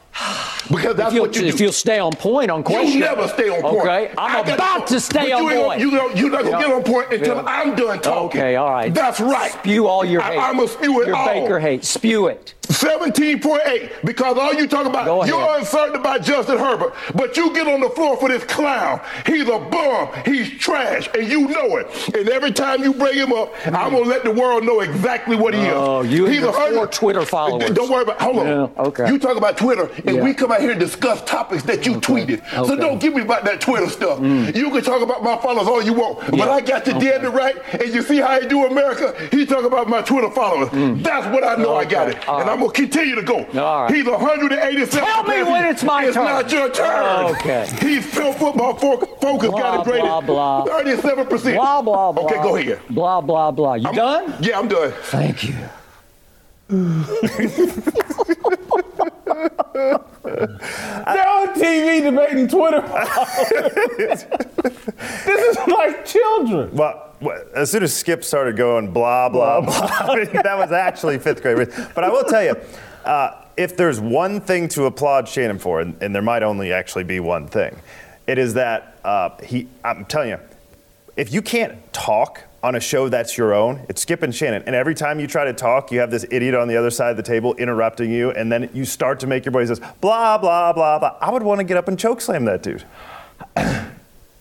Because that's what you do. If you'll stay on point on question. You never stay on point. Okay, I'm about to stay on point. You're not going to get on point until I'm done talking. Okay, all right. That's right. Spew all your hate. I'm going to spew it all. Your Baker hate. Spew it. seventeen point eight, because all you talk about, you're uncertain about Justin Herbert, but you get on the floor for this clown. He's a bum. He's trash, and you know it. And every time you bring him up, mm. I'm going to let the world know exactly what he is. Oh, you and your four Twitter followers. Don't worry about it. Hold on. Yeah, okay. You talk about Twitter, and yeah. we come out here and discuss topics that you okay. tweeted. Okay. So don't give me about that Twitter stuff. Mm. You can talk about my followers all you want, yeah. but I got the okay. dead to right, and you see how he do America? He talk about my Twitter followers. Mm. That's what I know okay. I got it. All and right. I'm going to continue to go. Right. He's one hundred eighty-seven. Tell me when it's my it's turn. It's not your turn. Okay. He's still football focused, got it graded. Blah, blah, blah. thirty-seven percent. Blah, blah, blah. Okay, go ahead. Blah, blah, blah. You I'm, done? Yeah, I'm done. Thank you. They're on T V debating Twitter. This is like children. Well, as soon as Skip started going blah, blah, blah, blah, that was actually fifth grade. But I will tell you, uh, if there's one thing to applaud Shannon for, and, and there might only actually be one thing, it is that uh, he, I'm telling you, if you can't talk on a show that's your own, it's Skip and Shannon. And every time you try to talk, you have this idiot on the other side of the table interrupting you, and then you start to make your voice, blah, blah, blah, blah. I would want to get up and chokeslam that dude.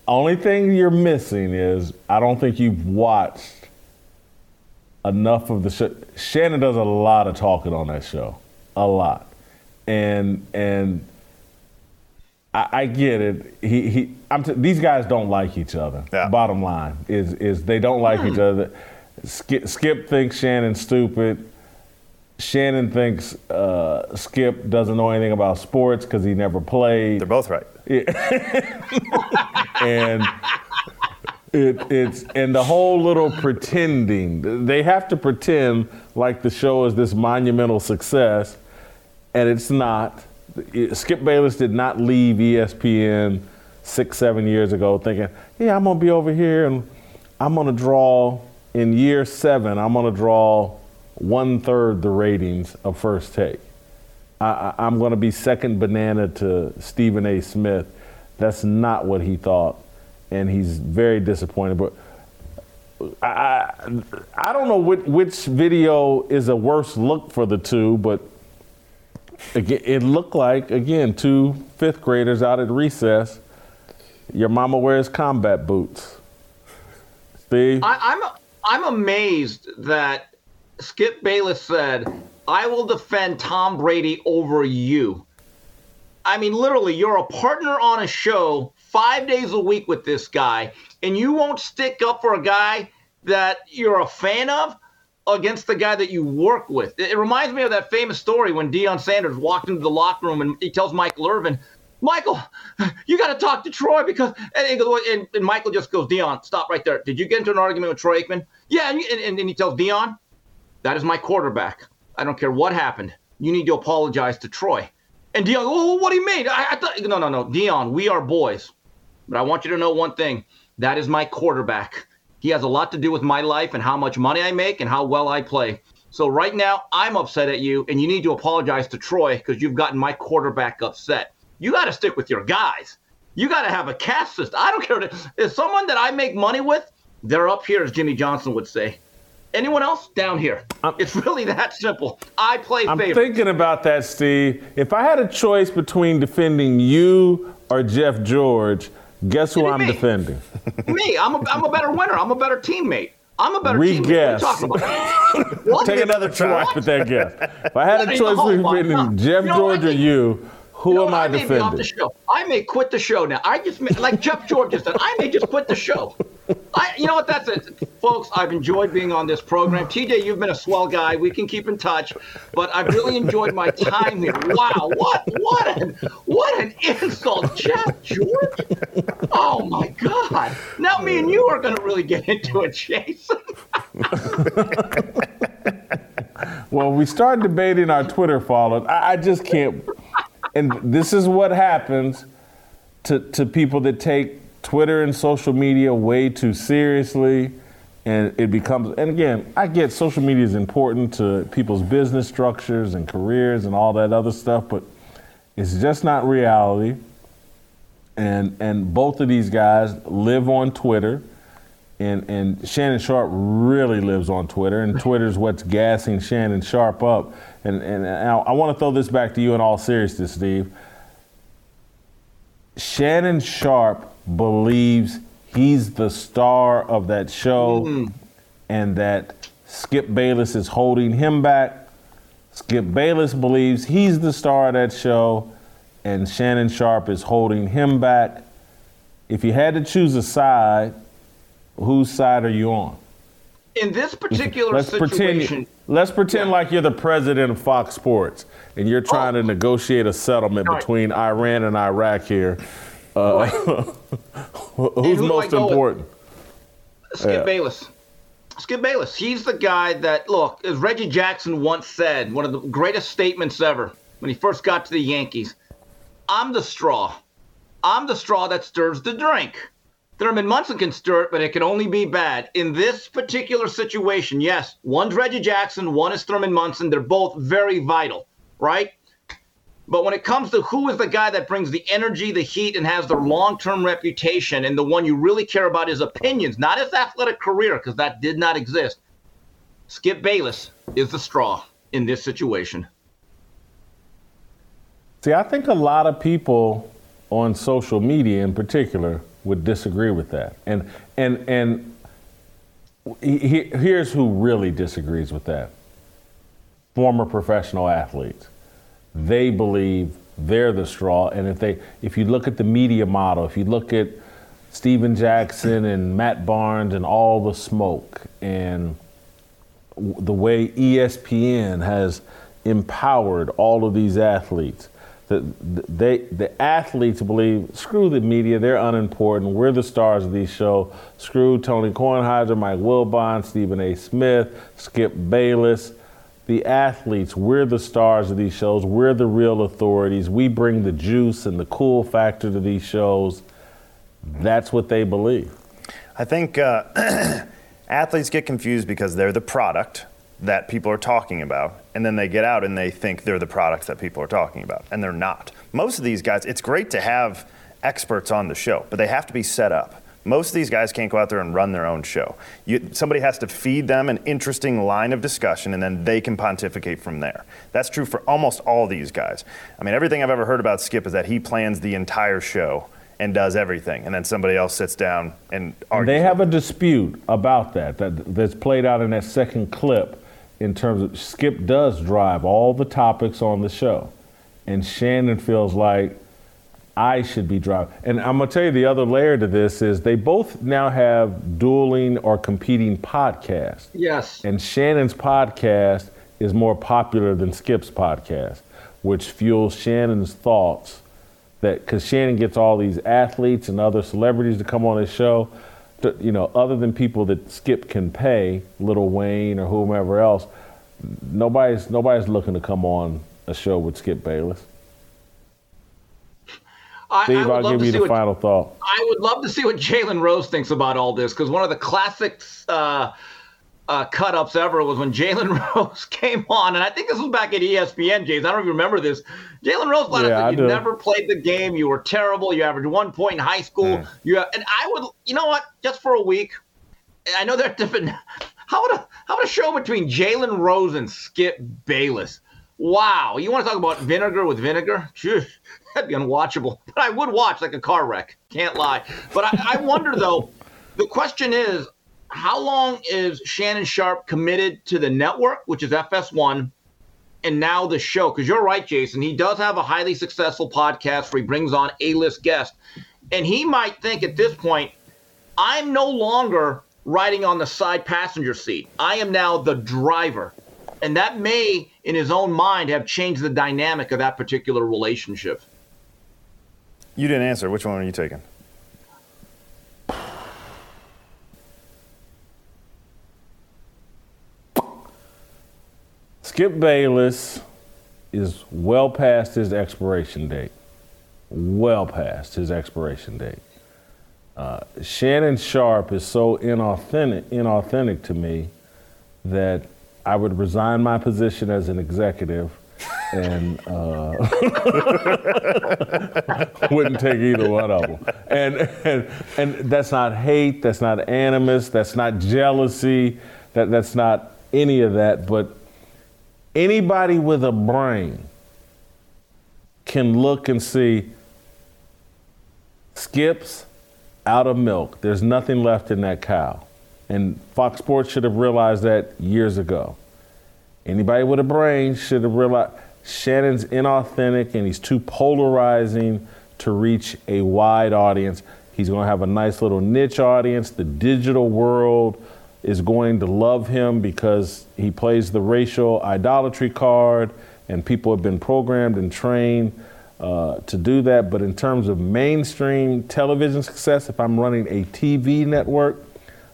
Only thing you're missing is I don't think you've watched enough of the show. Shannon does a lot of talking on that show, a lot. And and I, I get it. He he. I'm t- these guys don't like each other. Yeah. Bottom line is is they don't like mm. each other. Skip, Skip thinks Shannon's stupid. Shannon thinks uh, Skip doesn't know anything about sports because he never played. They're both right. Yeah. and it, it's and the whole little pretending. They have to pretend like the show is this monumental success, and it's not. Skip Bayless did not leave E S P N six, seven years ago thinking, yeah, I'm going to be over here and I'm going to draw, in year seven, I'm going to draw one-third the ratings of First Take. I, I, I'm going to be second banana to Stephen A. Smith. That's not what he thought, and he's very disappointed. But I, I, I don't know which, which video is a worse look for the two, but it looked like, again, two fifth graders out at recess. Your mama wears combat boots. Steve? I, I'm, I'm amazed that Skip Bayless said, I will defend Tom Brady over you. I mean, literally, you're a partner on a show five days a week with this guy, and you won't stick up for a guy that you're a fan of against the guy that you work with. It reminds me of that famous story when Deion Sanders walked into the locker room and he tells Michael Irvin, Michael, you got to talk to Troy because – and, and, and Michael just goes, Deion, stop right there. Did you get into an argument with Troy Aikman? Yeah, and, and, and he tells Deion, that is my quarterback. I don't care what happened. You need to apologize to Troy. And Deion, oh, what do you mean? I, I thought – no, no, no, Deion, we are boys. But I want you to know one thing. That is my quarterback. He has a lot to do with my life and how much money I make and how well I play. So right now, I'm upset at you, and you need to apologize to Troy because you've gotten my quarterback upset. You got to stick with your guys. You got to have a caste system. I don't care. If someone that I make money with, they're up here, as Jimmy Johnson would say. Anyone else? Down here. I'm, it's really that simple. I play favorites. I'm thinking about that, Steve. If I had a choice between defending you or Jeff George, guess who I'm me. defending? Me. I'm a, I'm a better winner. I'm a better teammate. I'm a better Re-guess. teammate. What are you talking about? Take another try what? with that guess. If I had a choice between huh? Jeff you know George or you, who you know am I, I defending? Off the show. I may quit the show now. I just may, like Jeff George just said, I may just quit the show. I, you know what? That's it. Folks, I've enjoyed being on this program. T J, you've been a swell guy. We can keep in touch. But I've really enjoyed my time here. Wow. What What an, what an insult, Jeff George. Oh, my God. Now me and you are going to really get into it, Jason. Well, we started debating our Twitter followers. I, I just can't. And this is what happens to, to people that take Twitter and social media way too seriously, and it becomes, and again, I get social media is important to people's business structures and careers and all that other stuff, but it's just not reality. And and both of these guys live on Twitter, and, and Shannon Sharpe really lives on Twitter, and Twitter's what's gassing Shannon Sharpe up. And, and, and I, I want to throw this back to you in all seriousness, Steve. Shannon Sharpe believes he's the star of that show, mm-hmm. and that Skip Bayless is holding him back. Skip Bayless believes he's the star of that show, and Shannon Sharpe is holding him back. If you had to choose a side, whose side are you on? In this particular let's situation. Pretend, let's pretend yeah. like you're the president of Fox Sports, and you're trying oh. to negotiate a settlement right. between Iran and Iraq here. Uh, who's who most important? Skip yeah. Bayless. Skip Bayless. He's the guy that, look, as Reggie Jackson once said, one of the greatest statements ever when he first got to the Yankees, I'm the straw. I'm the straw that stirs the drink. Thurman Munson can stir it, but it can only be bad. In this particular situation, yes, one's Reggie Jackson, one is Thurman Munson. They're both very vital, right? But when it comes to who is the guy that brings the energy, the heat, and has their long-term reputation, and the one you really care about is opinions, not his athletic career, because that did not exist, Skip Bayless is the straw in this situation. See, I think a lot of people on social media in particular would disagree with that. And and and he, here's who really disagrees with that. Former professional athletes. They believe they're the straw. And if they, if you look at the media model, if you look at Steven Jackson and Matt Barnes and all the smoke and the way E S P N has empowered all of these athletes, the, they, the athletes believe, screw the media, they're unimportant, we're the stars of these shows, screw Tony Kornheiser, Mike Wilbon, Stephen A. Smith, Skip Bayless. The athletes, we're the stars of these shows. We're the real authorities. We bring the juice and the cool factor to these shows. That's what they believe. I think uh, athletes get confused because they're the product that people are talking about, and then they get out and they think they're the product that people are talking about, and they're not. Most of these guys, it's great to have experts on the show, but they have to be set up. Most of these guys can't go out there and run their own show. You, somebody has to feed them an interesting line of discussion, and then they can pontificate from there. That's true for almost all these guys. I mean, everything I've ever heard about Skip is that he plans the entire show and does everything, and then somebody else sits down and argues. They have a dispute about that, that that's played out in that second clip in terms of Skip does drive all the topics on the show, and Shannon feels like, I should be driving. And I'm going to tell you the other layer to this is they both now have dueling or competing podcasts. Yes. And Shannon's podcast is more popular than Skip's podcast, which fuels Shannon's thoughts that because Shannon gets all these athletes and other celebrities to come on his show, to, you know, other than people that Skip can pay, Lil Wayne or whomever else, nobody's nobody's looking to come on a show with Skip Bayless. Steve, I'll give you the final thought. I would love to see what Jalen Rose thinks about all this, because one of the classic uh, uh, cut-ups ever was when Jalen Rose came on, and I think this was back at E S P N, James. I don't even remember this. Jalen Rose flat out said, you never played the game, you were terrible, you averaged one point in high school. Mm. You have, and I would, you know what, just for a week, I know they're different. How would a, how would a show between Jalen Rose and Skip Bayless? Wow, you want to talk about vinegar with vinegar? Phew. That'd be unwatchable, but I would watch like a car wreck. Can't lie. But I, I wonder, though, the question is, how long is Shannon Sharpe committed to the network, which is F S one, and now the show? Because you're right, Jason. He does have a highly successful podcast where he brings on A-list guests. And he might think at this point, I'm no longer riding on the side passenger seat. I am now the driver. And that may, in his own mind, have changed the dynamic of that particular relationship. You didn't answer. Which one are you taking? Skip Bayless is well past his expiration date. Well past his expiration date. Uh, Shannon Sharpe is so inauthentic, inauthentic to me that I would resign my position as an executive and uh, wouldn't take either one of them. And, and and that's not hate, that's not animus, that's not jealousy, that, that's not any of that. But anybody with a brain can look and see Skip's out of milk. There's nothing left in that cow. And Fox Sports should have realized that years ago. Anybody with a brain should have realized Shannon's inauthentic and he's too polarizing to reach a wide audience. He's going to have a nice little niche audience. The digital world is going to love him because he plays the racial idolatry card, and people have been programmed and trained uh, to do that. But in terms of mainstream television success, if I'm running a T V network,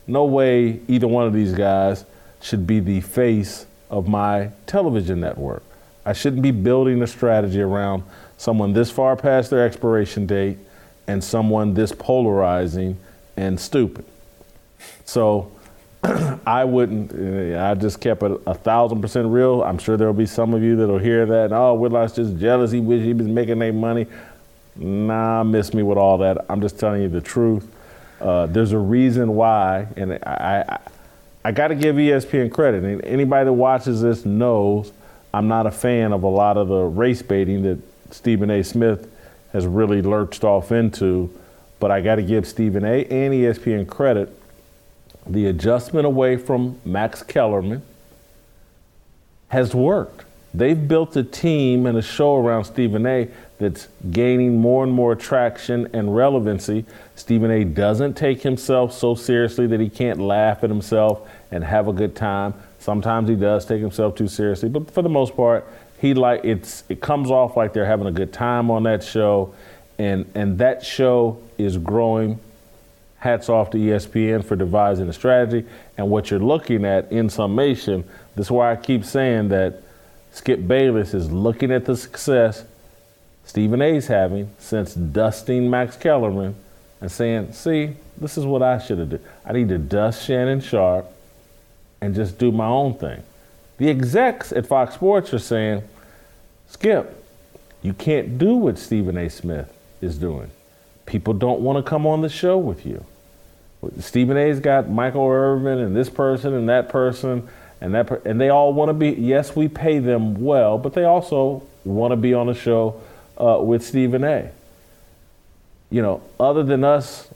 no way either one of these guys should be the face of my television network. I shouldn't be building a strategy around someone this far past their expiration date and someone this polarizing and stupid. So I wouldn't. I just kept it a thousand percent real. I'm sure there'll be some of you that'll hear that. And, oh, Whitlock's just jealous. He wish he was making their money. Nah, miss me with all that. I'm just telling you the truth. Uh, there's a reason why, and I, I, I got to give E S P N credit. And anybody that watches this knows I'm not a fan of a lot of the race baiting that Stephen A. Smith has really lurched off into. But I got to give Stephen A. and E S P N credit. The adjustment away from Max Kellerman has worked. They've built a team and a show around Stephen A. that's gaining more and more traction and relevancy. Stephen A. doesn't take himself so seriously that he can't laugh at himself and have a good time. Sometimes he does take himself too seriously, but for the most part, he like it's it comes off like they're having a good time on that show, and and that show is growing. Hats off to E S P N for devising a strategy. And what you're looking at in summation, this is why I keep saying that Skip Bayless is looking at the success Stephen A's having since dusting Max Kellerman and saying, see, this is what I should have done. I need to dust Shannon Sharpe and just do my own thing. The execs at Fox Sports are saying, Skip, you can't do what Stephen A. Smith is doing. People don't want to come on the show with you. Stephen A's got Michael Irvin and this person and that person and that per- and they all want to be, yes, we pay them well, but they also want to be on the show uh, with Stephen A. You know, other than us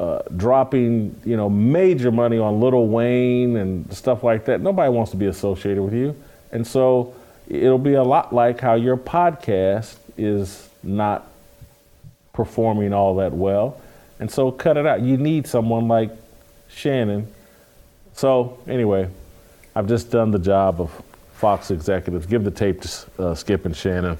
uh, dropping, you know, major money on Lil Wayne and stuff like that, nobody wants to be associated with you. And so it'll be a lot like how your podcast is not performing all that well. And so cut it out. You need someone like Shannon. So anyway, I've just done the job of Fox executives. Give the tape to uh, Skip and Shannon.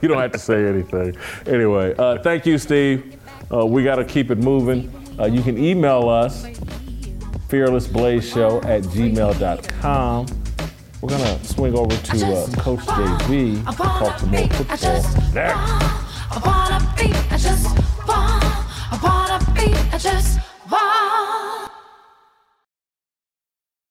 You don't have to say anything. Anyway, uh, thank you, Steve. Uh, we got to keep it moving. Uh, you can email us, fearlessblazeshow at gmail dot com. We're going to swing over to uh, Coach J V to talk some more football. Next.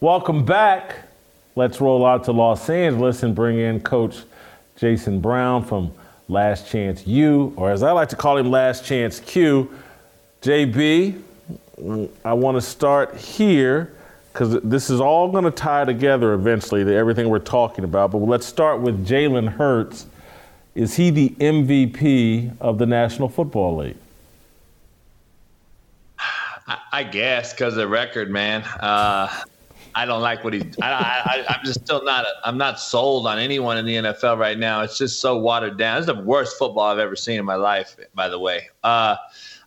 Welcome back. Let's roll out to Los Angeles and bring in Coach Jason Brown from Last Chance U, or as I like to call him, Last Chance Q. J B, I want to start here because this is all going to tie together eventually to everything we're talking about, but let's start with Jalen Hurts. Is he the M V P of the National Football League? I guess because of the record, man. Uh, I don't like what he. I, I, I'm just still not. I'm not sold on anyone in the N F L right now. It's just so watered down. It's the worst football I've ever seen in my life. By the way, uh,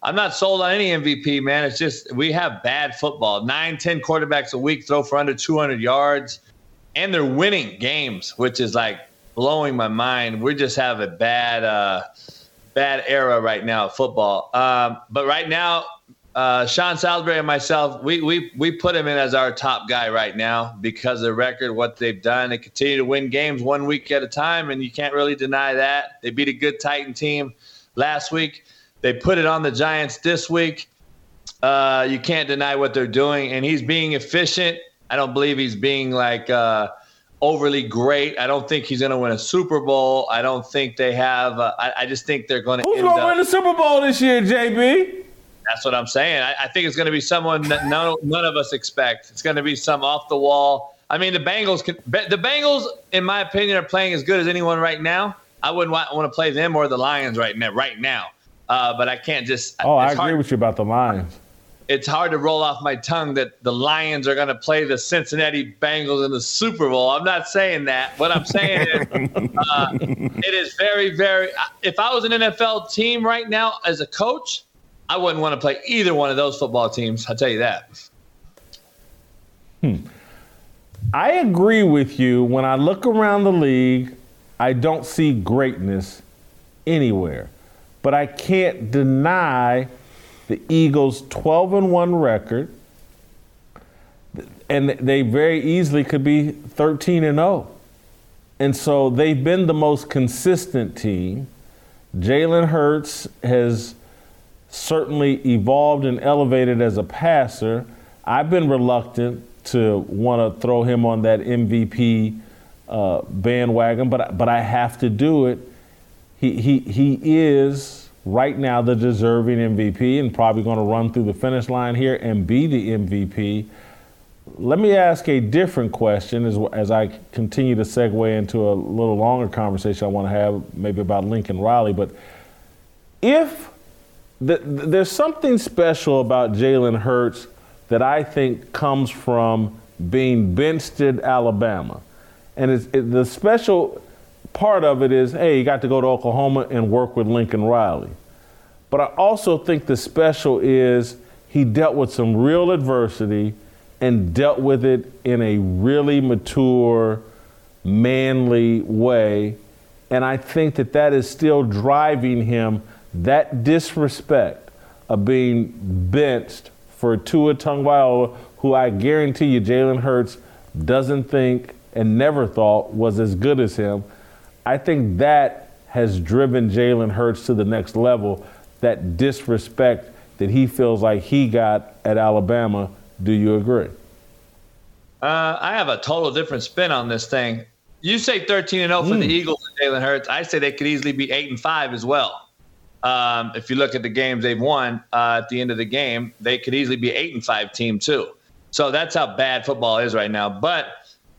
I'm not sold on any M V P, man. It's just we have bad football. Nine, ten quarterbacks a week throw for under two hundred yards, and they're winning games, which is like blowing my mind. We just have a bad, uh, bad era right now of football. Um, but right now. Uh, Sean Salisbury and myself, we we we put him in as our top guy right now because of the record, what they've done. They continue to win games one week at a time, and you can't really deny that. They beat a good Titan team last week. They put it on the Giants this week. Uh, you can't deny what they're doing, and he's being efficient. I don't believe he's being like uh, overly great. I don't think he's going to win a Super Bowl. I don't think they have uh, – I, I just think they're going to end up – Who's going to win the Super Bowl this year, J B? That's what I'm saying. I, I think it's going to be someone that no, none of us expect. It's going to be some off the wall. I mean, the Bengals, can, the Bengals, in my opinion, are playing as good as anyone right now. I wouldn't want, want to play them or the Lions right now. Right now, uh, but I can't just. Oh, I agree hard, with you about the Lions. It's hard to roll off my tongue that the Lions are going to play the Cincinnati Bengals in the Super Bowl. I'm not saying that. What I'm saying is uh, it is very, very. If I was an N F L team right now as a coach. I wouldn't want to play either one of those football teams. I'll tell you that. Hmm. I agree with you. When I look around the league, I don't see greatness anywhere. But I can't deny the Eagles' twelve and one record, and they very easily could be thirteen and oh. And so they've been the most consistent team. Jalen Hurts has certainly evolved and elevated as a passer. I've been reluctant to want to throw him on that M V P uh, bandwagon, but but I have to do it. He he he is right now the deserving M V P, and probably going to run through the finish line here and be the M V P. Let me ask a different question as as I continue to segue into a little longer conversation I want to have, maybe about Lincoln Riley. But if the, there's something special about Jalen Hurts that I think comes from being benched at Alabama. And it's, it, the special part of it is, hey, you got to go to Oklahoma and work with Lincoln Riley. But I also think the special is he dealt with some real adversity and dealt with it in a really mature, manly way. And I think that that is still driving him, that disrespect of being benched for Tua Tagovailoa, who I guarantee you Jalen Hurts doesn't think and never thought was as good as him. I think that has driven Jalen Hurts to the next level, that disrespect that he feels like he got at Alabama. Do you agree? Uh, I have a total different spin on this thing. You say thirteen and oh mm. for the Eagles and Jalen Hurts. I say they could easily be eight and five as well. Um, if you look at the games they've won, uh, at the end of the game, they could easily be eight and five team too. So that's how bad football is right now. But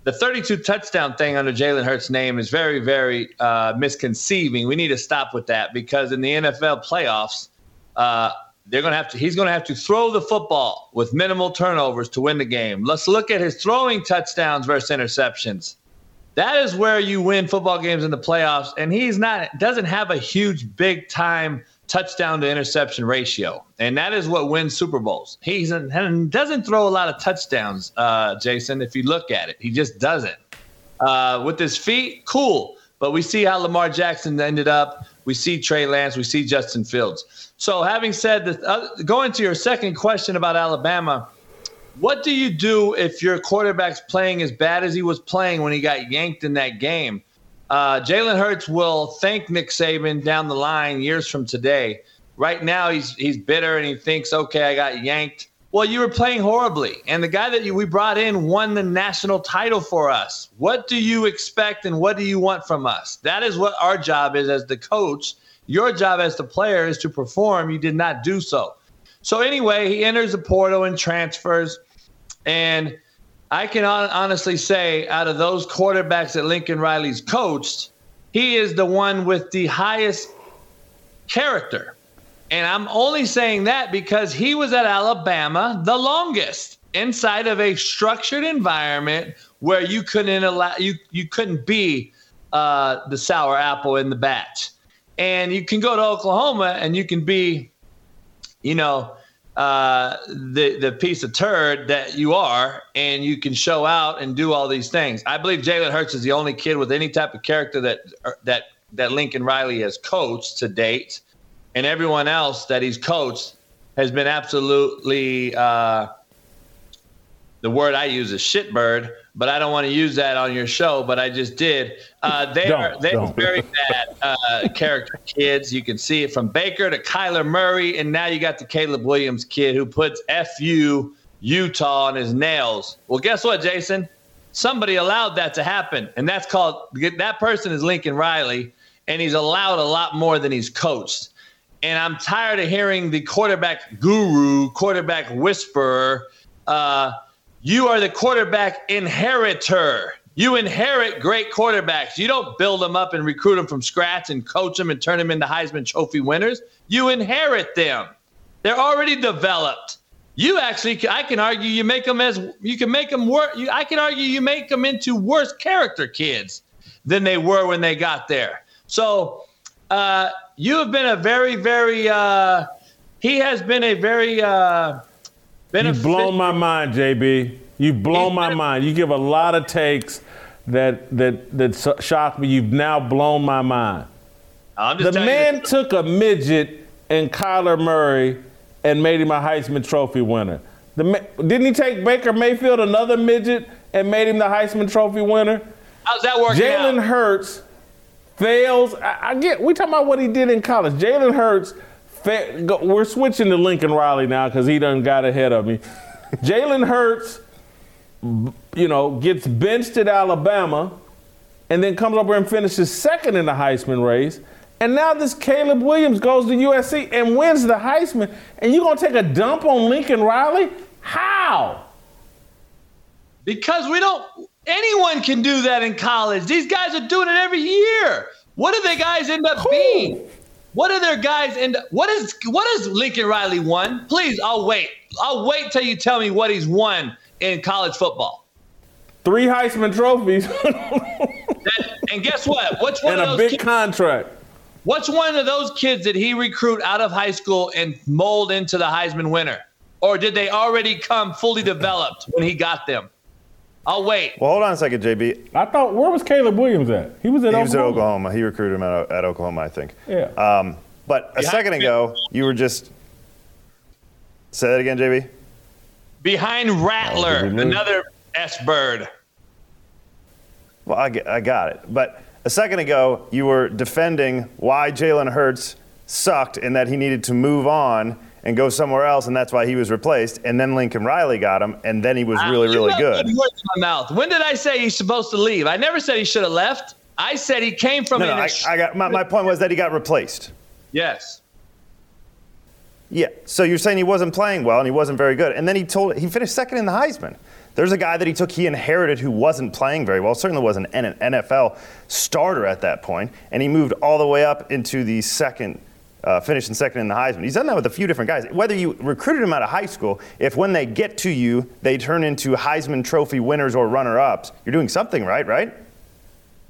the thirty-two touchdown thing under Jalen Hurts' name is very, very uh, misconceiving. We need to stop with that, because in the N F L playoffs, uh, they're going to have to. He's going to have to throw the football with minimal turnovers to win the game. Let's look at his throwing touchdowns versus interceptions. That is where you win football games in the playoffs, and he's not doesn't have a huge, big-time touchdown-to-interception ratio, and that is what wins Super Bowls. He doesn't throw a lot of touchdowns, uh, Jason, if you look at it. He just doesn't. Uh, with his feet, cool, but we see how Lamar Jackson ended up. We see Trey Lance. We see Justin Fields. So having said that, uh, going to your second question about Alabama, what do you do if your quarterback's playing as bad as he was playing when he got yanked in that game? Uh, Jalen Hurts will thank Nick Saban down the line years from today. Right now, he's he's bitter and he thinks, okay, I got yanked. Well, you were playing horribly, and the guy that you, we brought in won the national title for us. What do you expect and what do you want from us? That is what our job is as the coach. Your job as the player is to perform. You did not do so. So anyway, he enters the portal and transfers. And I can honestly say, out of those quarterbacks that Lincoln Riley's coached, he is the one with the highest character. And I'm only saying that because he was at Alabama the longest, inside of a structured environment where you couldn't allow you you couldn't be uh, the sour apple in the batch. And you can go to Oklahoma and you can be, you know, Uh, the the piece of turd that you are, and you can show out and do all these things. I believe Jalen Hurts is the only kid with any type of character that that that Lincoln Riley has coached to date, and everyone else that he's coached has been absolutely uh, the word I use is shitbird, but I don't want to use that on your show, but I just did. Uh, they don't, are they are very bad uh, character kids. You can see it from Baker to Kyler Murray, and now you got the Caleb Williams kid who puts F U Utah on his nails. Well, guess what, Jason? Somebody allowed that to happen, and that's called – that person is Lincoln Riley, and he's allowed a lot more than he's coached. And I'm tired of hearing the quarterback guru, quarterback whisperer, uh, you are the quarterback inheritor. You inherit great quarterbacks. You don't build them up and recruit them from scratch and coach them and turn them into Heisman Trophy winners. You inherit them. They're already developed. You actually, I can argue, you make them as you can make them work. I can argue you make them into worse character kids than they were when they got there. So uh, you have been a very, very uh, he has been a very uh, beneficial. You've blown my mind, J B. You've blown my mind. You give a lot of takes that that that shock me. You've now blown my mind. I'm just the man you took a midget and Kyler Murray and made him a Heisman Trophy winner. The, didn't he take Baker Mayfield, another midget, and made him the Heisman Trophy winner? How's that working out? Jalen Hurts fails. I, I get. We talking about what he did in college. Jalen Hurts. Fa- go, we're switching to Lincoln Riley now because he done got ahead of me. Jalen Hurts, you know, gets benched at Alabama, and then comes over and finishes second in the Heisman race. And now this Caleb Williams goes to U S C and wins the Heisman. And you're going to take a dump on Lincoln Riley? How? Because we don't – anyone can do that in college. These guys are doing it every year. What do the guys end up cool. being? What do their guys end up – what is what is Lincoln Riley won? Please, I'll wait. I'll wait till you tell me what he's won in college football. Three Heisman trophies. and, and guess what? What's one and of those – And a big kids- contract. What's one of those kids did he recruit out of high school and mold into the Heisman winner? Or did they already come fully developed when he got them? I'll wait. Well, hold on a second, J B. I thought, where was Caleb Williams at? He was at he Oklahoma. He was at Oklahoma. He recruited him at, at Oklahoma, I think. Yeah. Um, but a Behind second ago, you were just – say that again, J B? Behind Rattler, oh, another S-bird. Well, I, I got it. But – a second ago, you were defending why Jalen Hurts sucked and that he needed to move on and go somewhere else, and that's why he was replaced. And then Lincoln Riley got him, and then he was really, really good. Words in my mouth. When did I say he's supposed to leave? I never said he should have left. I said he came from. No, no, I, I got my, my point was that he got replaced. Yes. Yeah. So you're saying he wasn't playing well and he wasn't very good, and then he told he finished second in the Heisman. There's a guy that he took, he inherited, who wasn't playing very well, certainly wasn't an N F L starter at that point, and he moved all the way up into the second, uh, finishing second in the Heisman. He's done that with a few different guys. Whether you recruited him out of high school, if when they get to you, they turn into Heisman Trophy winners or runner-ups, you're doing something right, right?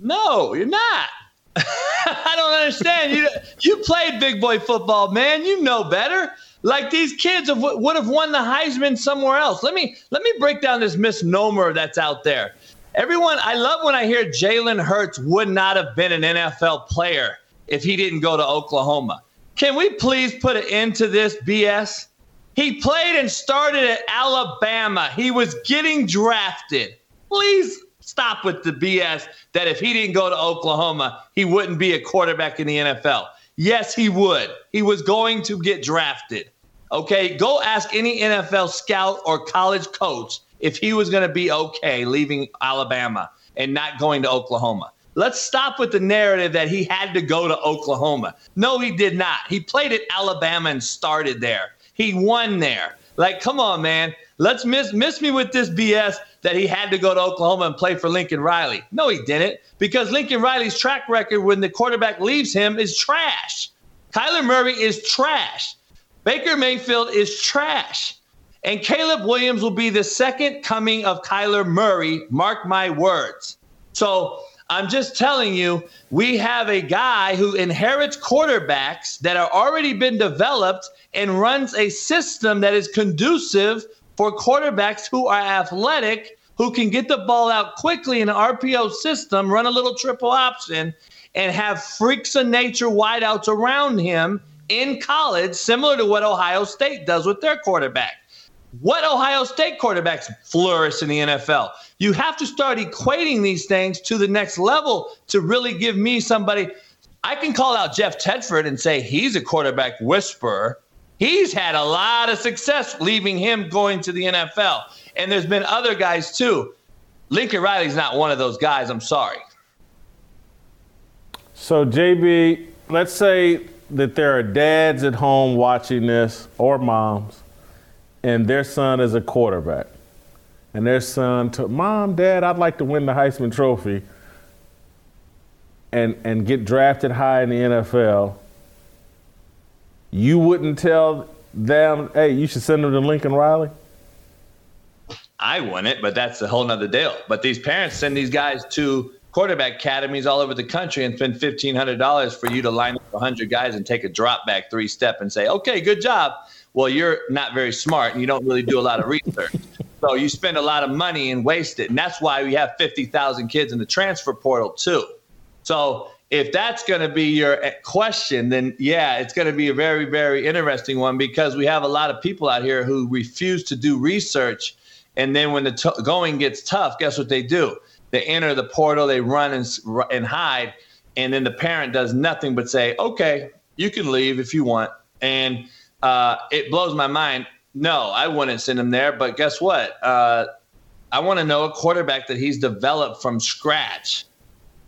No, you're not. I don't understand. you, you played big boy football, man. You know better. Like these kids have, would have won the Heisman somewhere else. Let me let me break down this misnomer that's out there. Everyone, I love when I hear Jalen Hurts would not have been an N F L player if he didn't go to Oklahoma. Can we please put an end to this B S? He played and started at Alabama. He was getting drafted. Please stop with the B S that if he didn't go to Oklahoma, he wouldn't be a quarterback in the N F L. Yes, he would. He was going to get drafted. Okay, go ask any N F L scout or college coach if he was going to be okay leaving Alabama and not going to Oklahoma. Let's stop with the narrative that he had to go to Oklahoma. No, he did not. He played at Alabama and started there. He won there. Like, come on, man. Let's miss miss me with this B S that he had to go to Oklahoma and play for Lincoln Riley. No, he didn't, because Lincoln Riley's track record when the quarterback leaves him is trash. Kyler Murray is trash. Baker Mayfield is trash. And Caleb Williams will be the second coming of Kyler Murray, mark my words. So I'm just telling you, we have a guy who inherits quarterbacks that are already been developed and runs a system that is conducive for quarterbacks who are athletic, who can get the ball out quickly in an R P O system, run a little triple option, and have freaks of nature wideouts around him in college, similar to what Ohio State does with their quarterback. What Ohio State quarterbacks flourish in the N F L? You have to start equating these things to the next level to really give me somebody. I can call out Jeff Tedford and say he's a quarterback whisperer. He's had a lot of success leaving him going to the N F L. And there's been other guys, too. Lincoln Riley's not one of those guys. I'm sorry. So, J B, let's say that there are dads at home watching this, or moms, and their son is a quarterback. And their son told, Mom, Dad, I'd like to win the Heisman Trophy and, and get drafted high in the N F L. You wouldn't tell them, hey, you should send them to Lincoln Riley? I wouldn't, but that's a whole nother deal. But these parents send these guys to quarterback academies all over the country and spend fifteen hundred dollars for you to line up one hundred guys and take a drop back three step and say, okay, good job. Well, you're not very smart and you don't really do a lot of research. So you spend a lot of money and waste it. And that's why we have fifty thousand kids in the transfer portal too. So if that's going to be your question, then yeah, it's going to be a very, very interesting one because we have a lot of people out here who refuse to do research. And then when the t- going gets tough, guess what they do? They enter the portal, they run and, and hide. And then the parent does nothing but say, okay, you can leave if you want. And uh, it blows my mind. No, I wouldn't send him there. But guess what? Uh, I want to know a quarterback that he's developed from scratch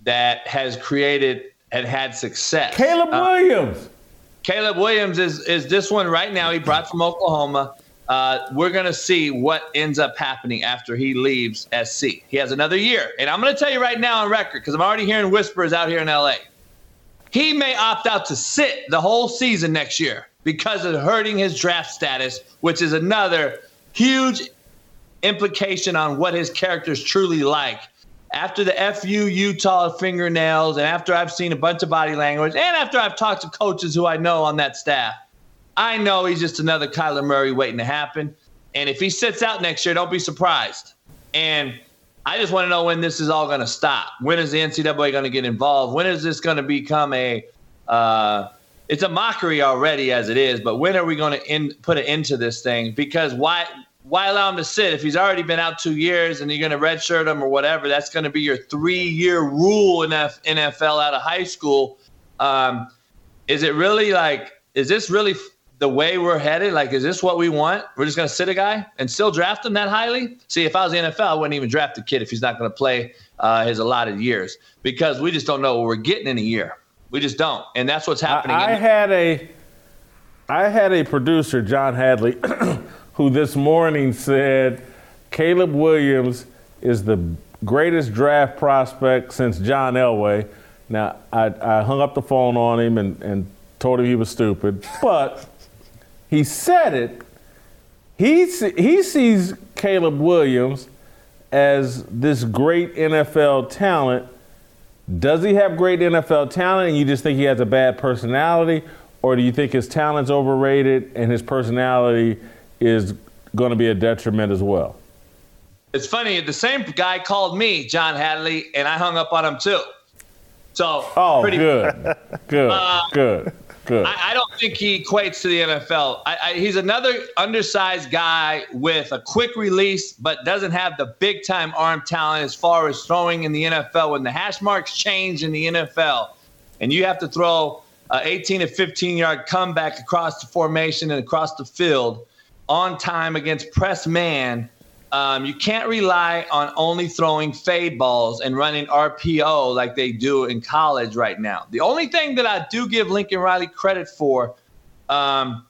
that has created and had success. Caleb uh, Williams. Caleb Williams is is this one right now. He brought from Oklahoma. Uh, we're going to see what ends up happening after he leaves S C. He has another year. And I'm going to tell you right now on record, because I'm already hearing whispers out here in L A. He may opt out to sit the whole season next year because of hurting his draft status, which is another huge implication on what his character is truly like. After the F U Utah fingernails and after I've seen a bunch of body language and after I've talked to coaches who I know on that staff, I know he's just another Kyler Murray waiting to happen. And if he sits out next year, don't be surprised. And I just want to know when this is all going to stop. When is the N C double A going to get involved? When is this going to become a uh, – it's a mockery already as it is, but when are we going to end, put an end to this thing? Because why – why allow him to sit? If he's already been out two years and you're going to redshirt him or whatever, that's going to be your three-year rule in N F L out of high school. Um, is it really like – is this really the way we're headed? Like, is this what we want? We're just going to sit a guy and still draft him that highly? See, if I was the N F L, I wouldn't even draft a kid if he's not going to play uh, his allotted years because we just don't know what we're getting in a year. We just don't, and that's what's happening. I, I had a, I had a producer, John Hadley, who this morning said Caleb Williams is the greatest draft prospect since John Elway. Now, I, I hung up the phone on him and, and told him he was stupid, but he said it. He, he sees Caleb Williams as this great N F L talent. Does he have great N F L talent and you just think he has a bad personality, or do you think his talent's overrated and his personality is going to be a detriment as well? It's funny. The same guy called me, John Hadley, and I hung up on him too. So oh, pretty good, good, uh, good, good. I, I don't think he equates to the N F L. I, I, he's another undersized guy with a quick release, but doesn't have the big-time arm talent as far as throwing in the N F L. When the hash marks change in the N F L, and you have to throw an eighteen to fifteen yard comeback across the formation and across the field on time against press man, um, you can't rely on only throwing fade balls and running R P O like they do in college right now. The only thing that I do give Lincoln Riley credit for, um,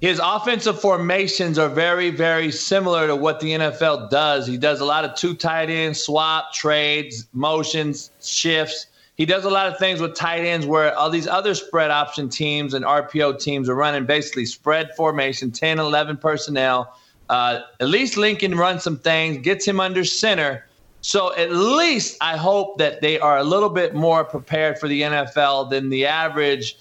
his offensive formations are very, very similar to what the N F L does. He does a lot of two tight ends, swap, trades, motions, shifts. He does a lot of things with tight ends where all these other spread option teams and R P O teams are running basically spread formation, ten, eleven personnel. Uh, at least Lincoln runs some things, gets him under center. So at least I hope that they are a little bit more prepared for the N F L than the average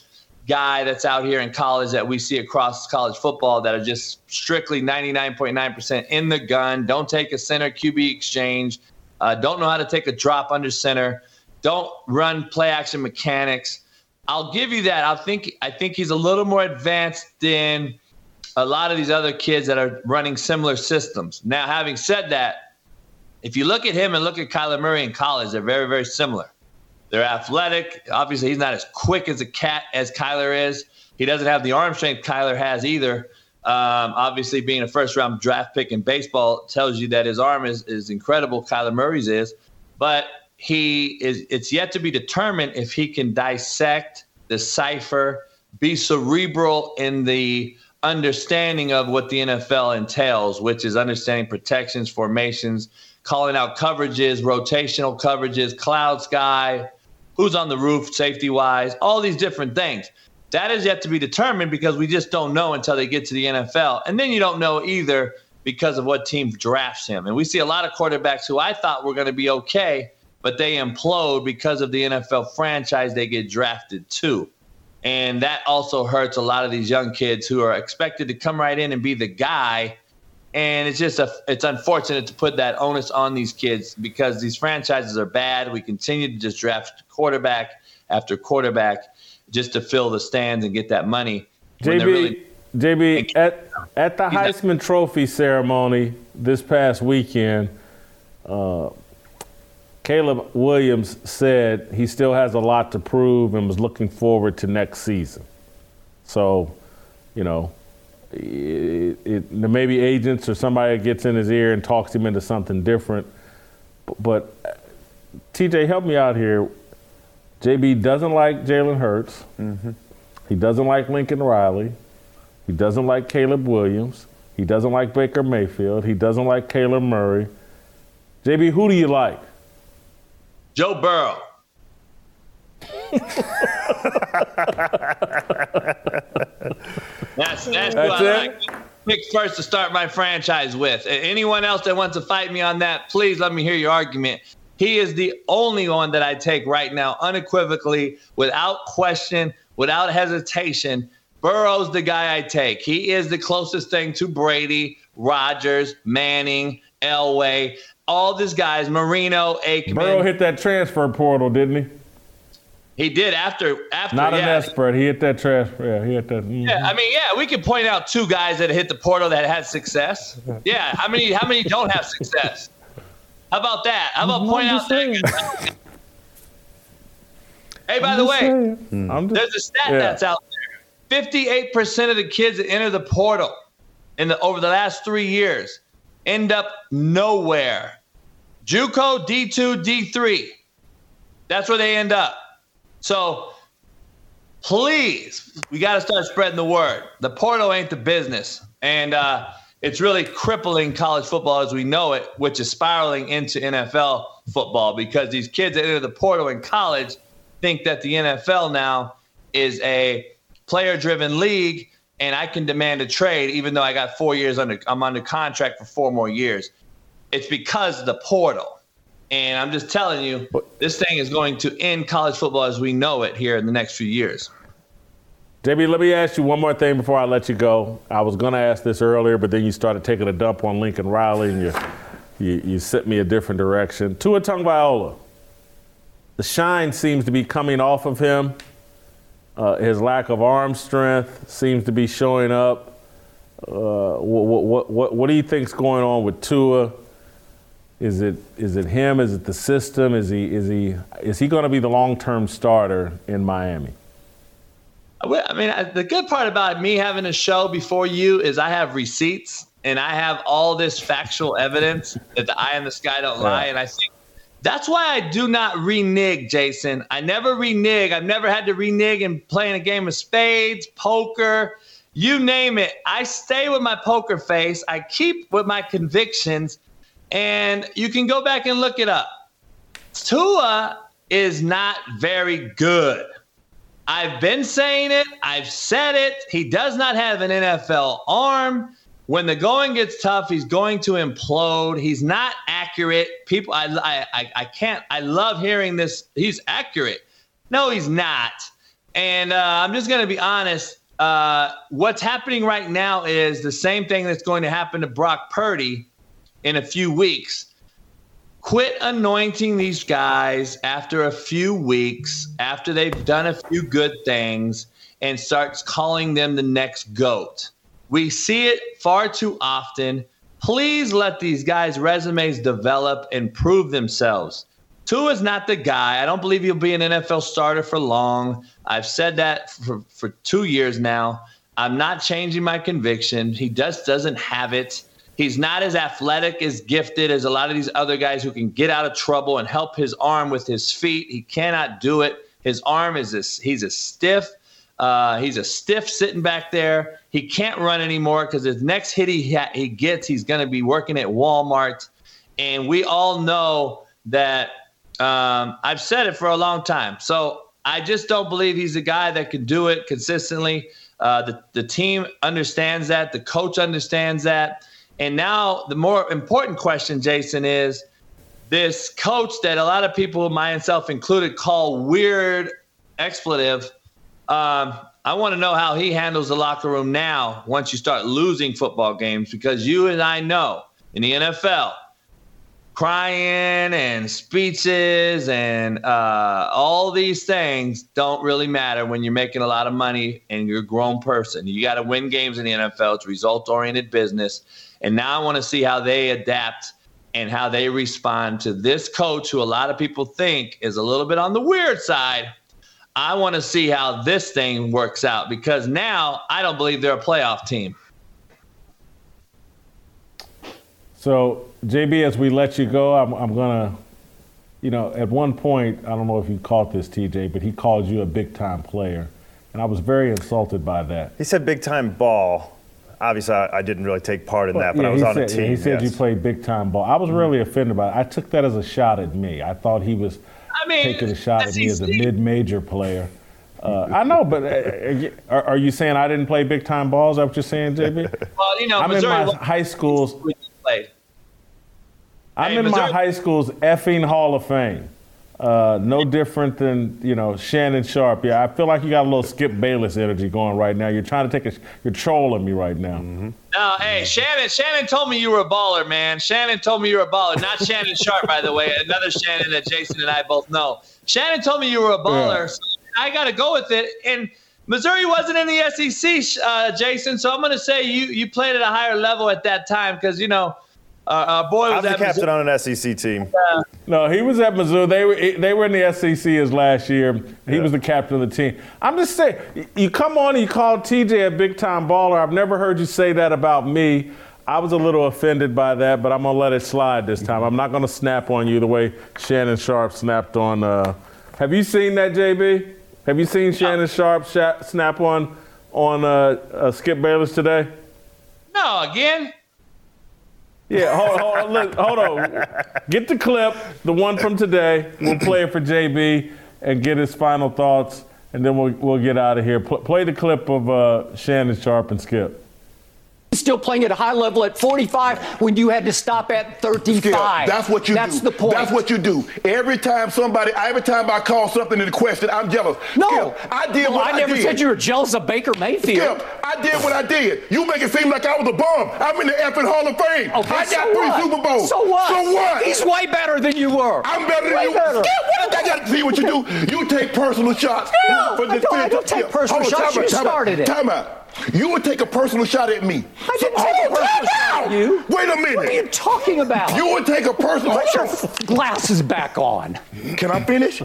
guy that's out here in college that we see across college football that are just strictly ninety-nine point nine percent in the gun, don't take a center Q B exchange, uh, don't know how to take a drop under center. Don't run play-action mechanics. I'll give you that. I think I think he's a little more advanced than a lot of these other kids that are running similar systems. Now, having said that, if you look at him and look at Kyler Murray in college, they're very, very similar. They're athletic. Obviously, he's not as quick as a cat as Kyler is. He doesn't have the arm strength Kyler has either. Um, obviously, being a first-round draft pick in baseball tells you that his arm is, is incredible, Kyler Murray's is. But He is. It's yet to be determined if he can dissect, decipher, be cerebral in the understanding of what the N F L entails, which is understanding protections, formations, calling out coverages, rotational coverages, cloud sky, who's on the roof safety-wise, all these different things. That is yet to be determined because we just don't know until they get to the N F L. And then you don't know either because of what team drafts him. And we see a lot of quarterbacks who I thought were going to be okay but they implode because of the N F L franchise they get drafted to. And that also hurts a lot of these young kids who are expected to come right in and be the guy. And it's just a, it's unfortunate to put that onus on these kids because these franchises are bad. We continue to just draft quarterback after quarterback just to fill the stands and get that money. J B, really- J B at, at the Heisman Trophy ceremony this past weekend, uh, Caleb Williams said he still has a lot to prove and was looking forward to next season. So, you know, it, it, maybe agents or somebody gets in his ear and talks him into something different. But, but T J, help me out here. J B doesn't like Jalen Hurts. Mm-hmm. He doesn't like Lincoln Riley. He doesn't like Caleb Williams. He doesn't like Baker Mayfield. He doesn't like Kyler Murray. J B, who do you like? Joe Burrow. that's that's, that's who I like. Pick first to start my franchise with. Anyone else that wants to fight me on that, please let me hear your argument. He is the only one that I take right now, unequivocally, without question, without hesitation. Burrow's the guy I take. He is the closest thing to Brady, Rodgers, Manning, Elway. All these guys, Marino, Aikman. Burrow hit that transfer portal, didn't he? He did after after. Not yeah. an expert. He hit that transfer. Yeah, he hit that. Mm-hmm. Yeah, I mean, yeah, we could point out two guys that hit the portal that had success. Yeah, how many? How many don't have success? How about that? How about I'm point out that? Hey, by I'm the way, there's a stat yeah. that's out there. fifty-eight percent of the kids that enter the portal in the over the last three years end up nowhere. JUCO, D two, D three. That's where they end up. So please, we got to start spreading the word. The portal ain't the business. And uh, it's really crippling college football as we know it, which is spiraling into N F L football because these kids that enter the portal in college think that the N F L now is a player-driven league and I can demand a trade even though I got four years under I'm under contract for four more years. It's because of the portal. And I'm just telling you, this thing is going to end college football as we know it here in the next few years. J B, let me ask you one more thing before I let you go. I was going to ask this earlier, but then you started taking a dump on Lincoln Riley and you you, you sent me a different direction. Tua Tagovailoa, the shine seems to be coming off of him. Uh, his lack of arm strength seems to be showing up. Uh, what, what, what, what do you think's going on with Tua? Is it is it him? Is it the system? Is he is he is he going to be the long-term starter in Miami? I mean, I, the good part about me having a show before you is I have receipts and I have all this factual evidence that the eye and the sky don't lie, yeah. and I think. That's why I do not renege, Jason. I never renege. I've never had to renege in playing a game of spades, poker, you name it. I stay with my poker face. I keep with my convictions, and you can go back and look it up. Tua is not very good. I've been saying it. I've said it. He does not have an N F L arm. When the going gets tough, he's going to implode. He's not accurate. People, I, I, I, I can't. I love hearing this. He's accurate. No, he's not. And uh, I'm just going to be honest. Uh, what's happening right now is the same thing that's going to happen to Brock Purdy in a few weeks. Quit anointing these guys after a few weeks, after they've done a few good things, and starts calling them the next GOAT. We see it far too often. Please let these guys' resumes develop and prove themselves. Tua is not the guy. I don't believe he'll be an N F L starter for long. I've said that for, for two years now. I'm not changing my conviction. He just doesn't have it. He's not as athletic, as gifted as a lot of these other guys who can get out of trouble and help his arm with his feet. He cannot do it. His arm is a, he's a stiff. Uh, he's a stiff sitting back there. He can't run anymore because his next hit he ha- he gets, he's going to be working at Walmart. And we all know that um, I've said it for a long time. So I just don't believe he's a guy that can do it consistently. Uh, the, the team understands that. The coach understands that. And now the more important question, Jason, is this coach that a lot of people, myself included, call weird expletive. Um, I want to know how he handles the locker room now once you start losing football games, because you and I know in the N F L, crying and speeches and uh, all these things don't really matter when you're making a lot of money and you're a grown person. You got to win games in the N F L. It's result-oriented business. And now I want to see how they adapt and how they respond to this coach who a lot of people think is a little bit on the weird side. I want to see how this thing works out, because now I don't believe they're a playoff team. So, J B, as we let you go, I'm, I'm going to, you know, at one point, I don't know if you caught this, T J, but he called you a big-time player, and I was very insulted by that. He said big-time ball. Obviously, I, I didn't really take part in well, that, but yeah, I was on said, a team. He said yes. You played big-time ball. I was mm-hmm. really offended by it. I took that as a shot at me. I thought he was I mean, taking a shot at me as a mid-major player. Uh, I know, but uh, are, are you saying I didn't play big-time balls? Is that what you're saying, J B? Well, you know, I'm Missouri in my high school's – I'm hey, in Missouri. my high school's effing Hall of Fame. Uh, no different than, you know, Shannon Sharpe. Yeah, I feel like you got a little Skip Bayless energy going right now. You're trying to take a – you're trolling me right now. Mm-hmm. No, hey, Shannon Shannon told me you were a baller, man. Shannon told me you were a baller. Not Shannon Sharpe, by the way, another Shannon that Jason and I both know. Shannon told me you were a baller, yeah. So I got to go with it. And Missouri wasn't in the S E C, uh, Jason, so I'm going to say you, you played at a higher level at that time because, you know, Uh, our boy was I'm the at captain Missouri. on an S E C team. Uh, no, he was at Missouri. They were they were in the S E C his last year. He yeah. was the captain of the team. I'm just saying, you come on and you call T J a big-time baller. I've never heard you say that about me. I was a little offended by that, but I'm going to let it slide this time. I'm not going to snap on you the way Shannon Sharpe snapped on. Uh, have you seen that, J B? Have you seen Shannon Sharpe sh- snap on, on uh, uh, Skip Bayless today? No, again? Yeah, hold, hold, look, hold on. Get the clip, the one from today. We'll play it for J B and get his final thoughts, and then we'll we'll get out of here. P- play the clip of uh, Shannon Sharpe and Skip. Still playing at a high level at forty-five when you had to stop at thirty-five. Skip, that's what you that's do. That's the point. That's what you do. Every time somebody, every time I call something into question, I'm jealous. No, Skip, I did no, what I, I never did. said you were jealous of Baker Mayfield. Skip, I did what I did. You make it seem like I was a bum. I'm in the effing Hall of Fame. Okay, I got so three what? Super Bowls. So what? So what? He's way better than you were. I'm better way than you. Better. Skip, what I got to see what you do. You take personal shots. No, for I, don't, I don't take personal Skip. shots. On, you started it. Time out. You would take a personal shot at me. I didn't so, take oh, a personal shot at you. Wait a minute. What are you talking about? You would take a personal shot. Put your glasses back on. Can I finish?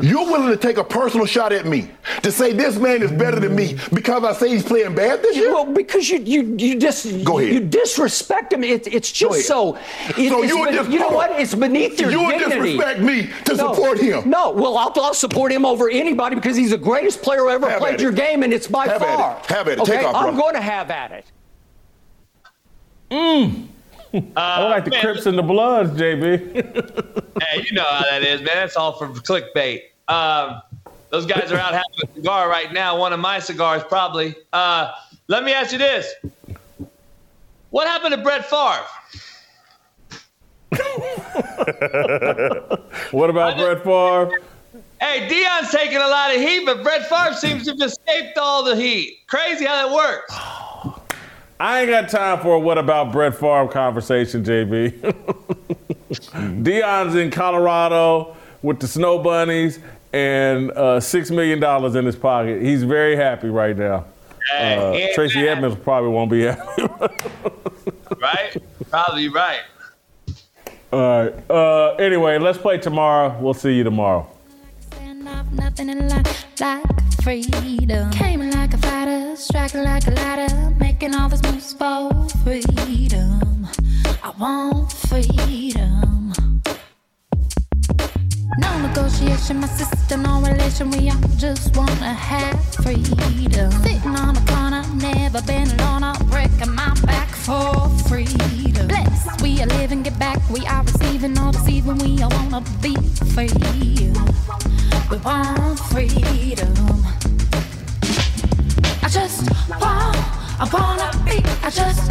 You're willing to take a personal shot at me to say this man is better than me because I say he's playing bad this year? Well, because you you you just Go ahead. you disrespect him. It, it's just so. It, so you, would be, you know what? It's beneath your you dignity. You would disrespect me to no, support him. No, well, I'll, I'll support him over anybody because he's the greatest player who ever have played your game, and it's by have far. At it. Have at it. Okay? Take off, bro. I'm going to have at it. Mmm. Uh, I like the man. Crips and the Bloods, J B. Hey, you know how that is, man. That's all for clickbait. Um, those guys are out having a cigar right now, one of my cigars probably. Uh, let me ask you this. What happened to Brett Favre? What about just, Brett Favre? Hey, Deion's taking a lot of heat, but Brett Favre seems to have escaped all the heat. Crazy how that works. I ain't got time for a what about Brett Favre conversation, J B. Deion's in Colorado with the snow bunnies and uh, six million dollars in his pocket. He's very happy right now. Hey, uh, Tracy that. Edmonds probably won't be happy. Right? Probably right. All right. Uh, anyway, let's play tomorrow. We'll see you tomorrow. Nothing in life like freedom. Came like a fighter, striking like a ladder, making all these moves for freedom. I want freedom. No negotiation, my system, no relation. We all just wanna have freedom. Sitting on the corner, never been alone. I'm breaking my back for freedom. Blessed, we are living, get back. We are receiving, all deceiving. We all wanna be free. We want freedom. I just want, I wanna be, I just